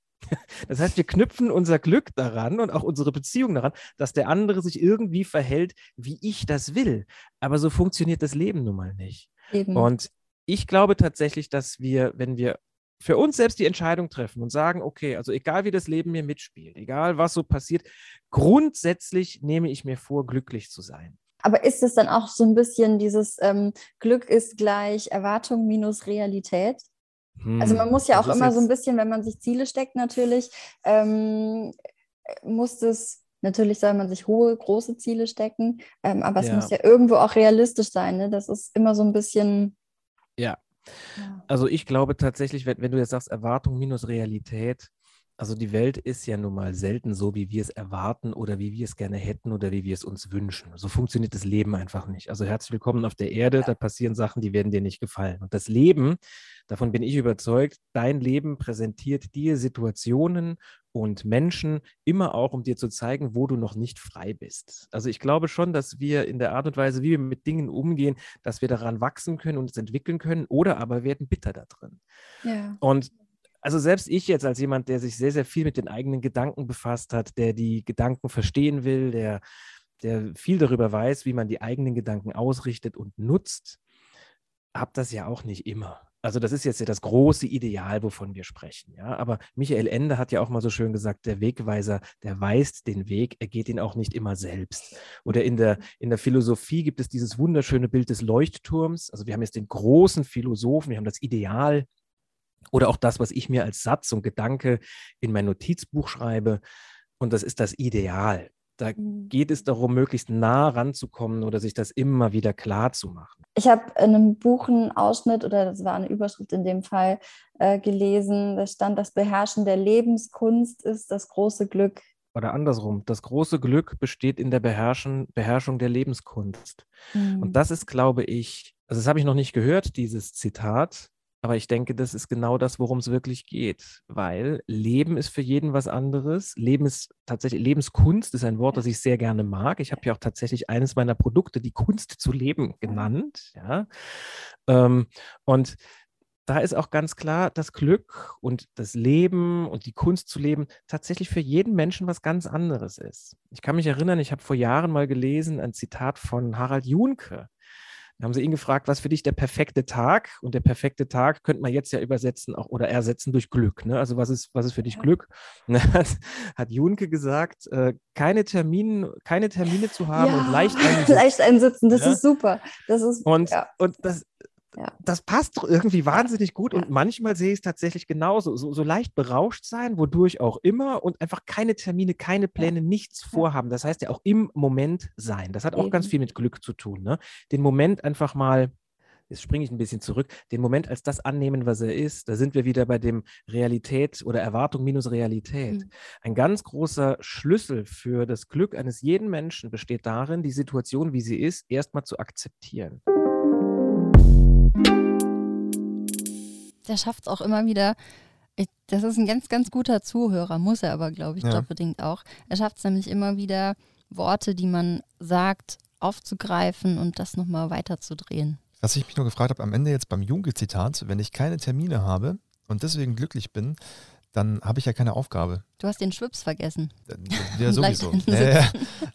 Das heißt, wir knüpfen unser Glück daran und auch unsere Beziehung daran, dass der andere sich irgendwie verhält, wie ich das will. Aber so funktioniert das Leben nun mal nicht. Eben. Und ich glaube tatsächlich, dass wir, wenn wir für uns selbst die Entscheidung treffen und sagen, okay, also egal wie das Leben mir mitspielt, egal was so passiert, grundsätzlich nehme ich mir vor, glücklich zu sein. Aber ist es dann auch so ein bisschen dieses Glück ist gleich Erwartung minus Realität? Also man muss ja auch immer so ein bisschen, wenn man sich Ziele steckt natürlich, natürlich soll man sich hohe, große Ziele stecken, aber es muss ja irgendwo auch realistisch sein, ne? Das ist immer so ein bisschen... Ja. Also ich glaube tatsächlich, wenn du jetzt sagst, Erwartung minus Realität, also die Welt ist ja nun mal selten so, wie wir es erwarten oder wie wir es gerne hätten oder wie wir es uns wünschen. So funktioniert das Leben einfach nicht. Also herzlich willkommen auf der Erde, da passieren Sachen, die werden dir nicht gefallen. Und das Leben, davon bin ich überzeugt, dein Leben präsentiert dir Situationen und Menschen immer auch, um dir zu zeigen, wo du noch nicht frei bist. Also ich glaube schon, dass wir in der Art und Weise, wie wir mit Dingen umgehen, dass wir daran wachsen können und uns entwickeln können oder aber werden bitter da drin. Ja. Und also selbst ich jetzt als jemand, der sich sehr, sehr viel mit den eigenen Gedanken befasst hat, der die Gedanken verstehen will, der viel darüber weiß, wie man die eigenen Gedanken ausrichtet und nutzt, habe das ja auch nicht immer. Also das ist jetzt ja das große Ideal, wovon wir sprechen. Ja? Aber Michael Ende hat ja auch mal so schön gesagt, der Wegweiser, der weist den Weg, er geht ihn auch nicht immer selbst. Oder in der Philosophie gibt es dieses wunderschöne Bild des Leuchtturms. Also wir haben jetzt den großen Philosophen, wir haben das Ideal. Oder auch das, was ich mir als Satz und Gedanke in mein Notizbuch schreibe. Und das ist das Ideal. Da geht es darum, möglichst nah ranzukommen oder sich das immer wieder klar zu machen. Ich habe in einem Buch einen Ausschnitt, oder das war eine Überschrift in dem Fall, gelesen. Da stand, das Beherrschen der Lebenskunst ist das große Glück. Oder andersrum, das große Glück besteht in der Beherrschung der Lebenskunst. Mhm. Und das ist, glaube ich, also das habe ich noch nicht gehört, dieses Zitat. Aber ich denke, das ist genau das, worum es wirklich geht, weil Leben ist für jeden was anderes. Leben ist tatsächlich, Lebenskunst ist ein Wort, das ich sehr gerne mag. Ich habe ja auch tatsächlich eines meiner Produkte, die Kunst zu leben, genannt. Ja. Und da ist auch ganz klar, das Glück und das Leben und die Kunst zu leben tatsächlich für jeden Menschen was ganz anderes ist. Ich kann mich erinnern, ich habe vor Jahren mal gelesen, ein Zitat von Harald Junke. Da haben sie ihn gefragt, was für dich der perfekte Tag? Und der perfekte Tag könnte man jetzt ja übersetzen auch oder ersetzen durch Glück. Ne? Also was ist für dich Glück? Hat Junke gesagt, keine Termine zu haben und leicht einsitzen. Das ist super. Das ist, und das... Ja. Das passt irgendwie wahnsinnig gut und manchmal sehe ich es tatsächlich genauso. So leicht berauscht sein, wodurch auch immer und einfach keine Termine, keine Pläne, nichts vorhaben. Das heißt ja auch im Moment sein. Das hat auch ganz viel mit Glück zu tun. Ne? Den Moment einfach mal, jetzt springe ich ein bisschen zurück, den Moment als das annehmen, was er ist. Da sind wir wieder bei dem Realität oder Erwartung minus Realität. Mhm. Ein ganz großer Schlüssel für das Glück eines jeden Menschen besteht darin, die Situation, wie sie ist, erstmal zu akzeptieren. Der schafft es auch immer wieder, das ist ein ganz, ganz guter Zuhörer, muss er aber, glaube ich, unbedingt auch. Er schafft es nämlich immer wieder, Worte, die man sagt, aufzugreifen und das nochmal weiterzudrehen. Was ich mich nur gefragt habe, am Ende jetzt beim Junke-Zitat, wenn ich keine Termine habe und deswegen glücklich bin, dann habe ich ja keine Aufgabe. Du hast den Schwips vergessen. Ja, sowieso.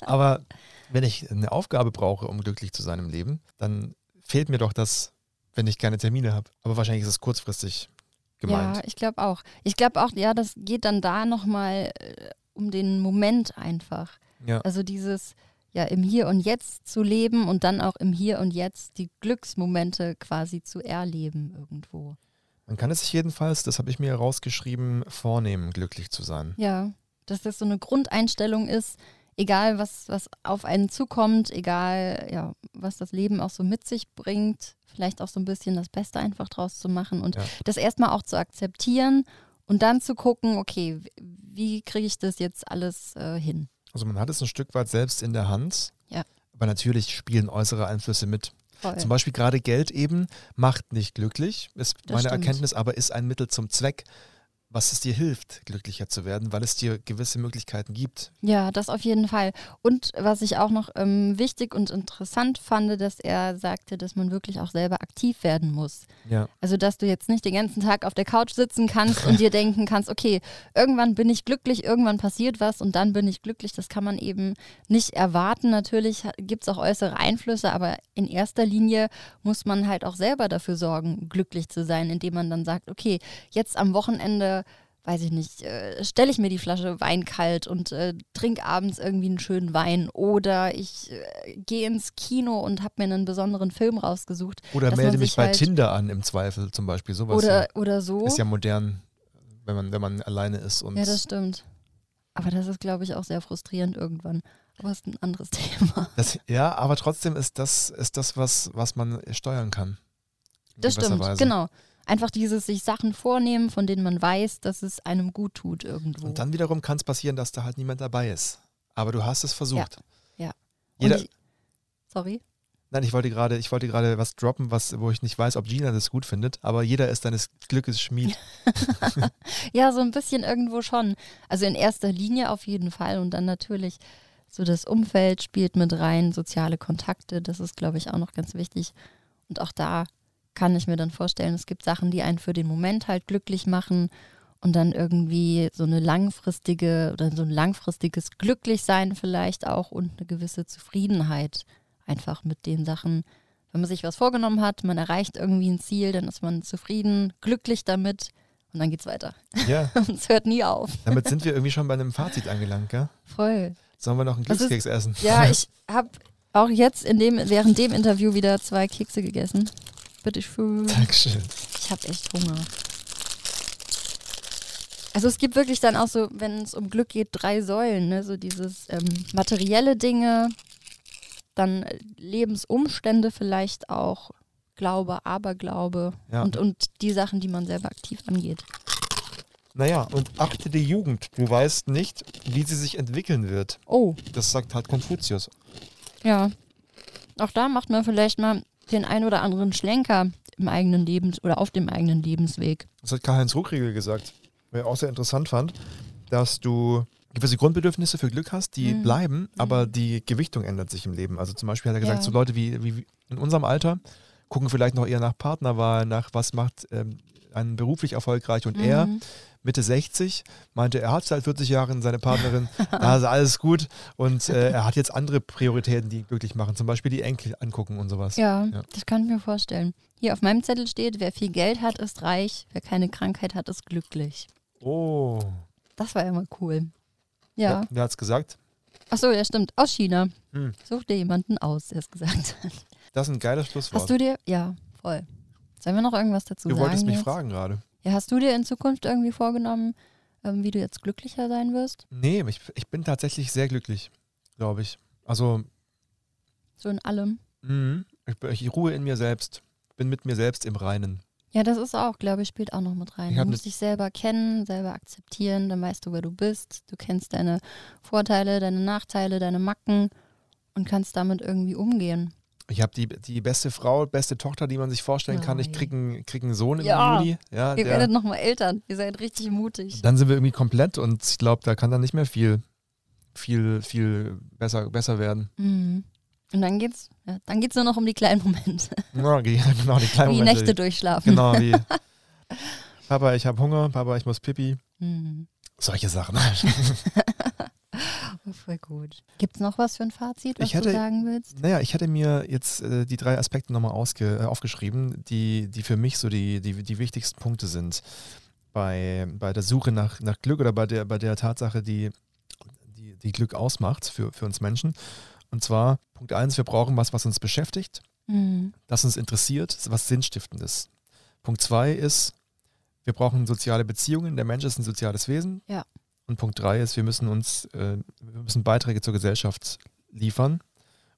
Aber wenn ich eine Aufgabe brauche, um glücklich zu sein im Leben, dann fehlt mir doch das, wenn ich keine Termine habe. Aber wahrscheinlich ist es kurzfristig gemeint. Ja, ich glaube auch. Ja, das geht dann da nochmal um den Moment einfach. Ja. Also dieses... ja, im Hier und Jetzt zu leben und dann auch im Hier und Jetzt die Glücksmomente quasi zu erleben irgendwo. Man kann es sich jedenfalls, das habe ich mir rausgeschrieben, vornehmen, glücklich zu sein. Ja, dass das so eine Grundeinstellung ist, egal was auf einen zukommt, egal ja, was das Leben auch so mit sich bringt, vielleicht auch so ein bisschen das Beste einfach draus zu machen und das erstmal auch zu akzeptieren und dann zu gucken, okay, wie kriege ich das jetzt alles hin? Also man hat es ein Stück weit selbst in der Hand, aber natürlich spielen äußere Einflüsse mit. Voll. Zum Beispiel gerade Geld eben macht nicht glücklich, ist das meine stimmt. Erkenntnis, aber ist ein Mittel zum Zweck, was es dir hilft, glücklicher zu werden, weil es dir gewisse Möglichkeiten gibt. Ja, das auf jeden Fall. Und was ich auch noch wichtig und interessant fand, dass er sagte, dass man wirklich auch selber aktiv werden muss. Ja. Also, dass du jetzt nicht den ganzen Tag auf der Couch sitzen kannst und dir denken kannst, okay, irgendwann bin ich glücklich, irgendwann passiert was und dann bin ich glücklich. Das kann man eben nicht erwarten. Natürlich gibt es auch äußere Einflüsse, aber in erster Linie muss man halt auch selber dafür sorgen, glücklich zu sein, indem man dann sagt, okay, jetzt am Wochenende weiß ich nicht, stelle ich mir die Flasche Wein kalt und trinke abends irgendwie einen schönen Wein oder ich gehe ins Kino und habe mir einen besonderen Film rausgesucht. Oder melde mich bei halt Tinder an im Zweifel zum Beispiel, sowas. Oder so. Ist ja modern, wenn man alleine ist. Und ja, das stimmt. Aber das ist, glaube ich, auch sehr frustrierend irgendwann. Aber es ist ein anderes Thema. Ja, aber trotzdem ist das was man steuern kann. Das stimmt, genau. Einfach dieses sich Sachen vornehmen, von denen man weiß, dass es einem gut tut irgendwo. Und dann wiederum kann es passieren, dass da halt niemand dabei ist. Aber du hast es versucht. Ja. Sorry? Nein, ich wollte gerade was droppen, wo ich nicht weiß, ob Gina das gut findet. Aber jeder ist seines Glückes Schmied. Ja, so ein bisschen irgendwo schon. Also in erster Linie auf jeden Fall. Und dann natürlich so das Umfeld spielt mit rein, soziale Kontakte. Das ist, glaube ich, auch noch ganz wichtig. Und auch da kann ich mir dann vorstellen, es gibt Sachen, die einen für den Moment halt glücklich machen und dann irgendwie so eine langfristige oder so ein langfristiges Glücklichsein vielleicht auch und eine gewisse Zufriedenheit einfach mit den Sachen. Wenn man sich was vorgenommen hat, man erreicht irgendwie ein Ziel, dann ist man zufrieden, glücklich damit und dann geht's weiter. Ja. Es hört nie auf. Damit sind wir irgendwie schon bei einem Fazit angelangt, gell? Voll. Sollen wir noch einen Glückskeks essen? Ja, ich habe auch jetzt während dem Interview wieder 2 Kekse gegessen. Dankeschön. Ich habe echt Hunger. Also es gibt wirklich dann auch so, wenn es um Glück geht, 3 Säulen. Ne? So dieses materielle Dinge, dann Lebensumstände vielleicht auch, Glaube, Aberglaube und die Sachen, die man selber aktiv angeht. Naja, und achte die Jugend. Du weißt nicht, wie sie sich entwickeln wird. Oh. Das sagt halt Konfuzius. Ja. Auch da macht man vielleicht mal den ein oder anderen Schlenker im eigenen Lebens- oder auf dem eigenen Lebensweg. Das hat Karl-Heinz Ruckriegel gesagt, weil ich auch sehr interessant fand, dass du gewisse Grundbedürfnisse für Glück hast, die bleiben, aber die Gewichtung ändert sich im Leben. Also zum Beispiel hat er gesagt, so Leute wie in unserem Alter gucken vielleicht noch eher nach Partnerwahl, nach was macht einen beruflich erfolgreich und er Mitte 60 meinte, er hat seit 40 Jahren seine Partnerin, da ist alles gut und er hat jetzt andere Prioritäten, die ihn glücklich machen, zum Beispiel die Enkel angucken und sowas. Ja, das kann ich mir vorstellen. Hier auf meinem Zettel steht, wer viel Geld hat, ist reich, wer keine Krankheit hat, ist glücklich. Oh. Das war ja mal cool. Ja. Wer hat's gesagt? Achso, ja stimmt, aus China. Such dir jemanden aus, der es gesagt hat. Das ist ein geiles Schlusswort. Ja, voll. Sollen wir noch irgendwas dazu sagen? Du wolltest mich fragen gerade. Ja, hast du dir in Zukunft irgendwie vorgenommen, wie du jetzt glücklicher sein wirst? Nee, ich bin tatsächlich sehr glücklich, glaube ich. Also so in allem? Ich ruhe in mir selbst, bin mit mir selbst im Reinen. Ja, das ist auch, glaube ich, spielt auch noch mit rein. Du musst dich selber kennen, selber akzeptieren, dann weißt du, wer du bist. Du kennst deine Vorteile, deine Nachteile, deine Macken und kannst damit irgendwie umgehen. Ich habe die beste Frau, beste Tochter, die man sich vorstellen kann. Ich krieg einen Sohn im Juli. Ja, ihr werdet nochmal Eltern. Ihr seid richtig mutig. Dann sind wir irgendwie komplett und ich glaube, da kann dann nicht mehr viel besser werden. Mhm. Und dann geht's, ja, dann geht's nur noch um die kleinen Momente. Ja, genau, die kleinen Momente. Wie Nächte durchschlafen. Genau, wie Papa, ich habe Hunger, Papa, ich muss Pipi. Mhm. Solche Sachen. Voll gut. Gibt es noch was für ein Fazit, was du sagen willst? Naja, ich hätte mir jetzt die drei Aspekte nochmal aufgeschrieben, die für mich so die wichtigsten Punkte sind bei der Suche nach Glück oder bei der Tatsache, die Glück ausmacht für uns Menschen. Und zwar Punkt 1, wir brauchen was uns beschäftigt, das uns interessiert, was Sinnstiftendes. Punkt 2 ist, wir brauchen soziale Beziehungen, der Mensch ist ein soziales Wesen. Ja. Und Punkt 3 ist, wir müssen Beiträge zur Gesellschaft liefern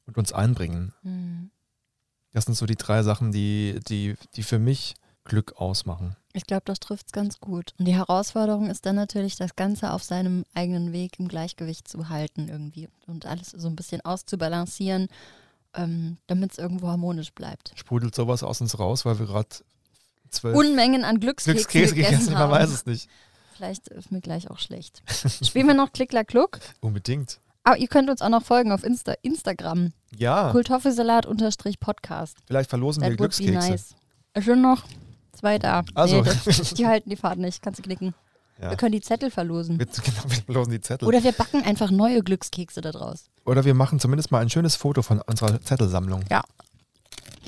und uns einbringen. Mhm. Das sind so die drei Sachen, die für mich Glück ausmachen. Ich glaube, das trifft es ganz gut. Und die Herausforderung ist dann natürlich, das Ganze auf seinem eigenen Weg im Gleichgewicht zu halten irgendwie und alles so ein bisschen auszubalancieren, damit es irgendwo harmonisch bleibt. Sprudelt sowas aus uns raus, weil wir gerade 12 Unmengen an Glückskekse gegessen haben. Man weiß es nicht. Vielleicht ist mir gleich auch schlecht. Spielen wir noch Klick, Klack, Kluck? Unbedingt. Aber ihr könnt uns auch noch folgen auf Instagram. Ja. Kultoffelsalat-Podcast. Vielleicht verlosen wir Glückskekse. Nice. Schon noch zwei da. Also. Nee, die halten die Fahrt nicht. Kannst du knicken. Ja. Wir können die Zettel verlosen. Genau, wir verlosen die Zettel. Oder wir backen einfach neue Glückskekse da draus. Oder wir machen zumindest mal ein schönes Foto von unserer Zettelsammlung. Ja.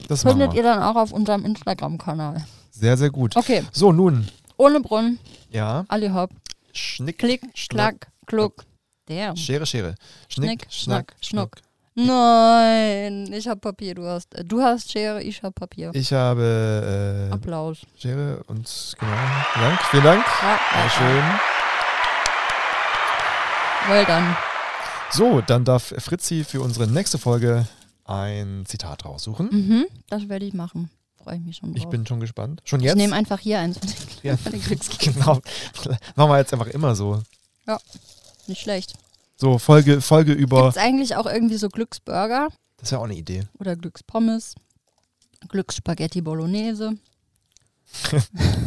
Das findet ihr dann auch auf unserem Instagram-Kanal. Sehr, sehr gut. Okay. So, nun. Ohne Brunnen. Ja. Alle hopp. Schnick. Klick, Schlack, Kluck. Der. Schere, Schere. Schnick, Schnack, Schnuck. Nein, ich habe Papier. Du hast Schere, ich habe Papier. Ich habe Applaus. Schere und genau. Dank. Vielen Dank. Ja, sehr schön. Well done. So, dann darf Fritzi für unsere nächste Folge ein Zitat raussuchen. Mhm, das werde ich machen. Freue ich mich schon drauf. Ich bin schon gespannt. Schon jetzt? Ich nehme einfach hier eins von den Glückskeksen. Genau. Machen wir jetzt einfach immer so. Ja, nicht schlecht. So, Folge über... Gibt es eigentlich auch irgendwie so Glücksburger? Das ist ja auch eine Idee. Oder Glückspommes. Glücksspaghetti Bolognese.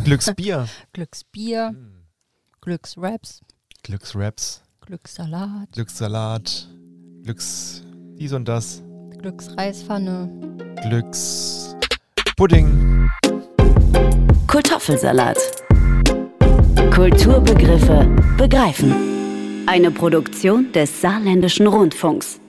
Glücksbier. Glücksbier. Hm. Glückswraps. Glückswraps. Glückssalat. Glückssalat. Glücks... dies und das. Glücksreispfanne. Glücks... Pudding. Kultoffelsalat. Kulturbegriffe begreifen. Eine Produktion des Saarländischen Rundfunks.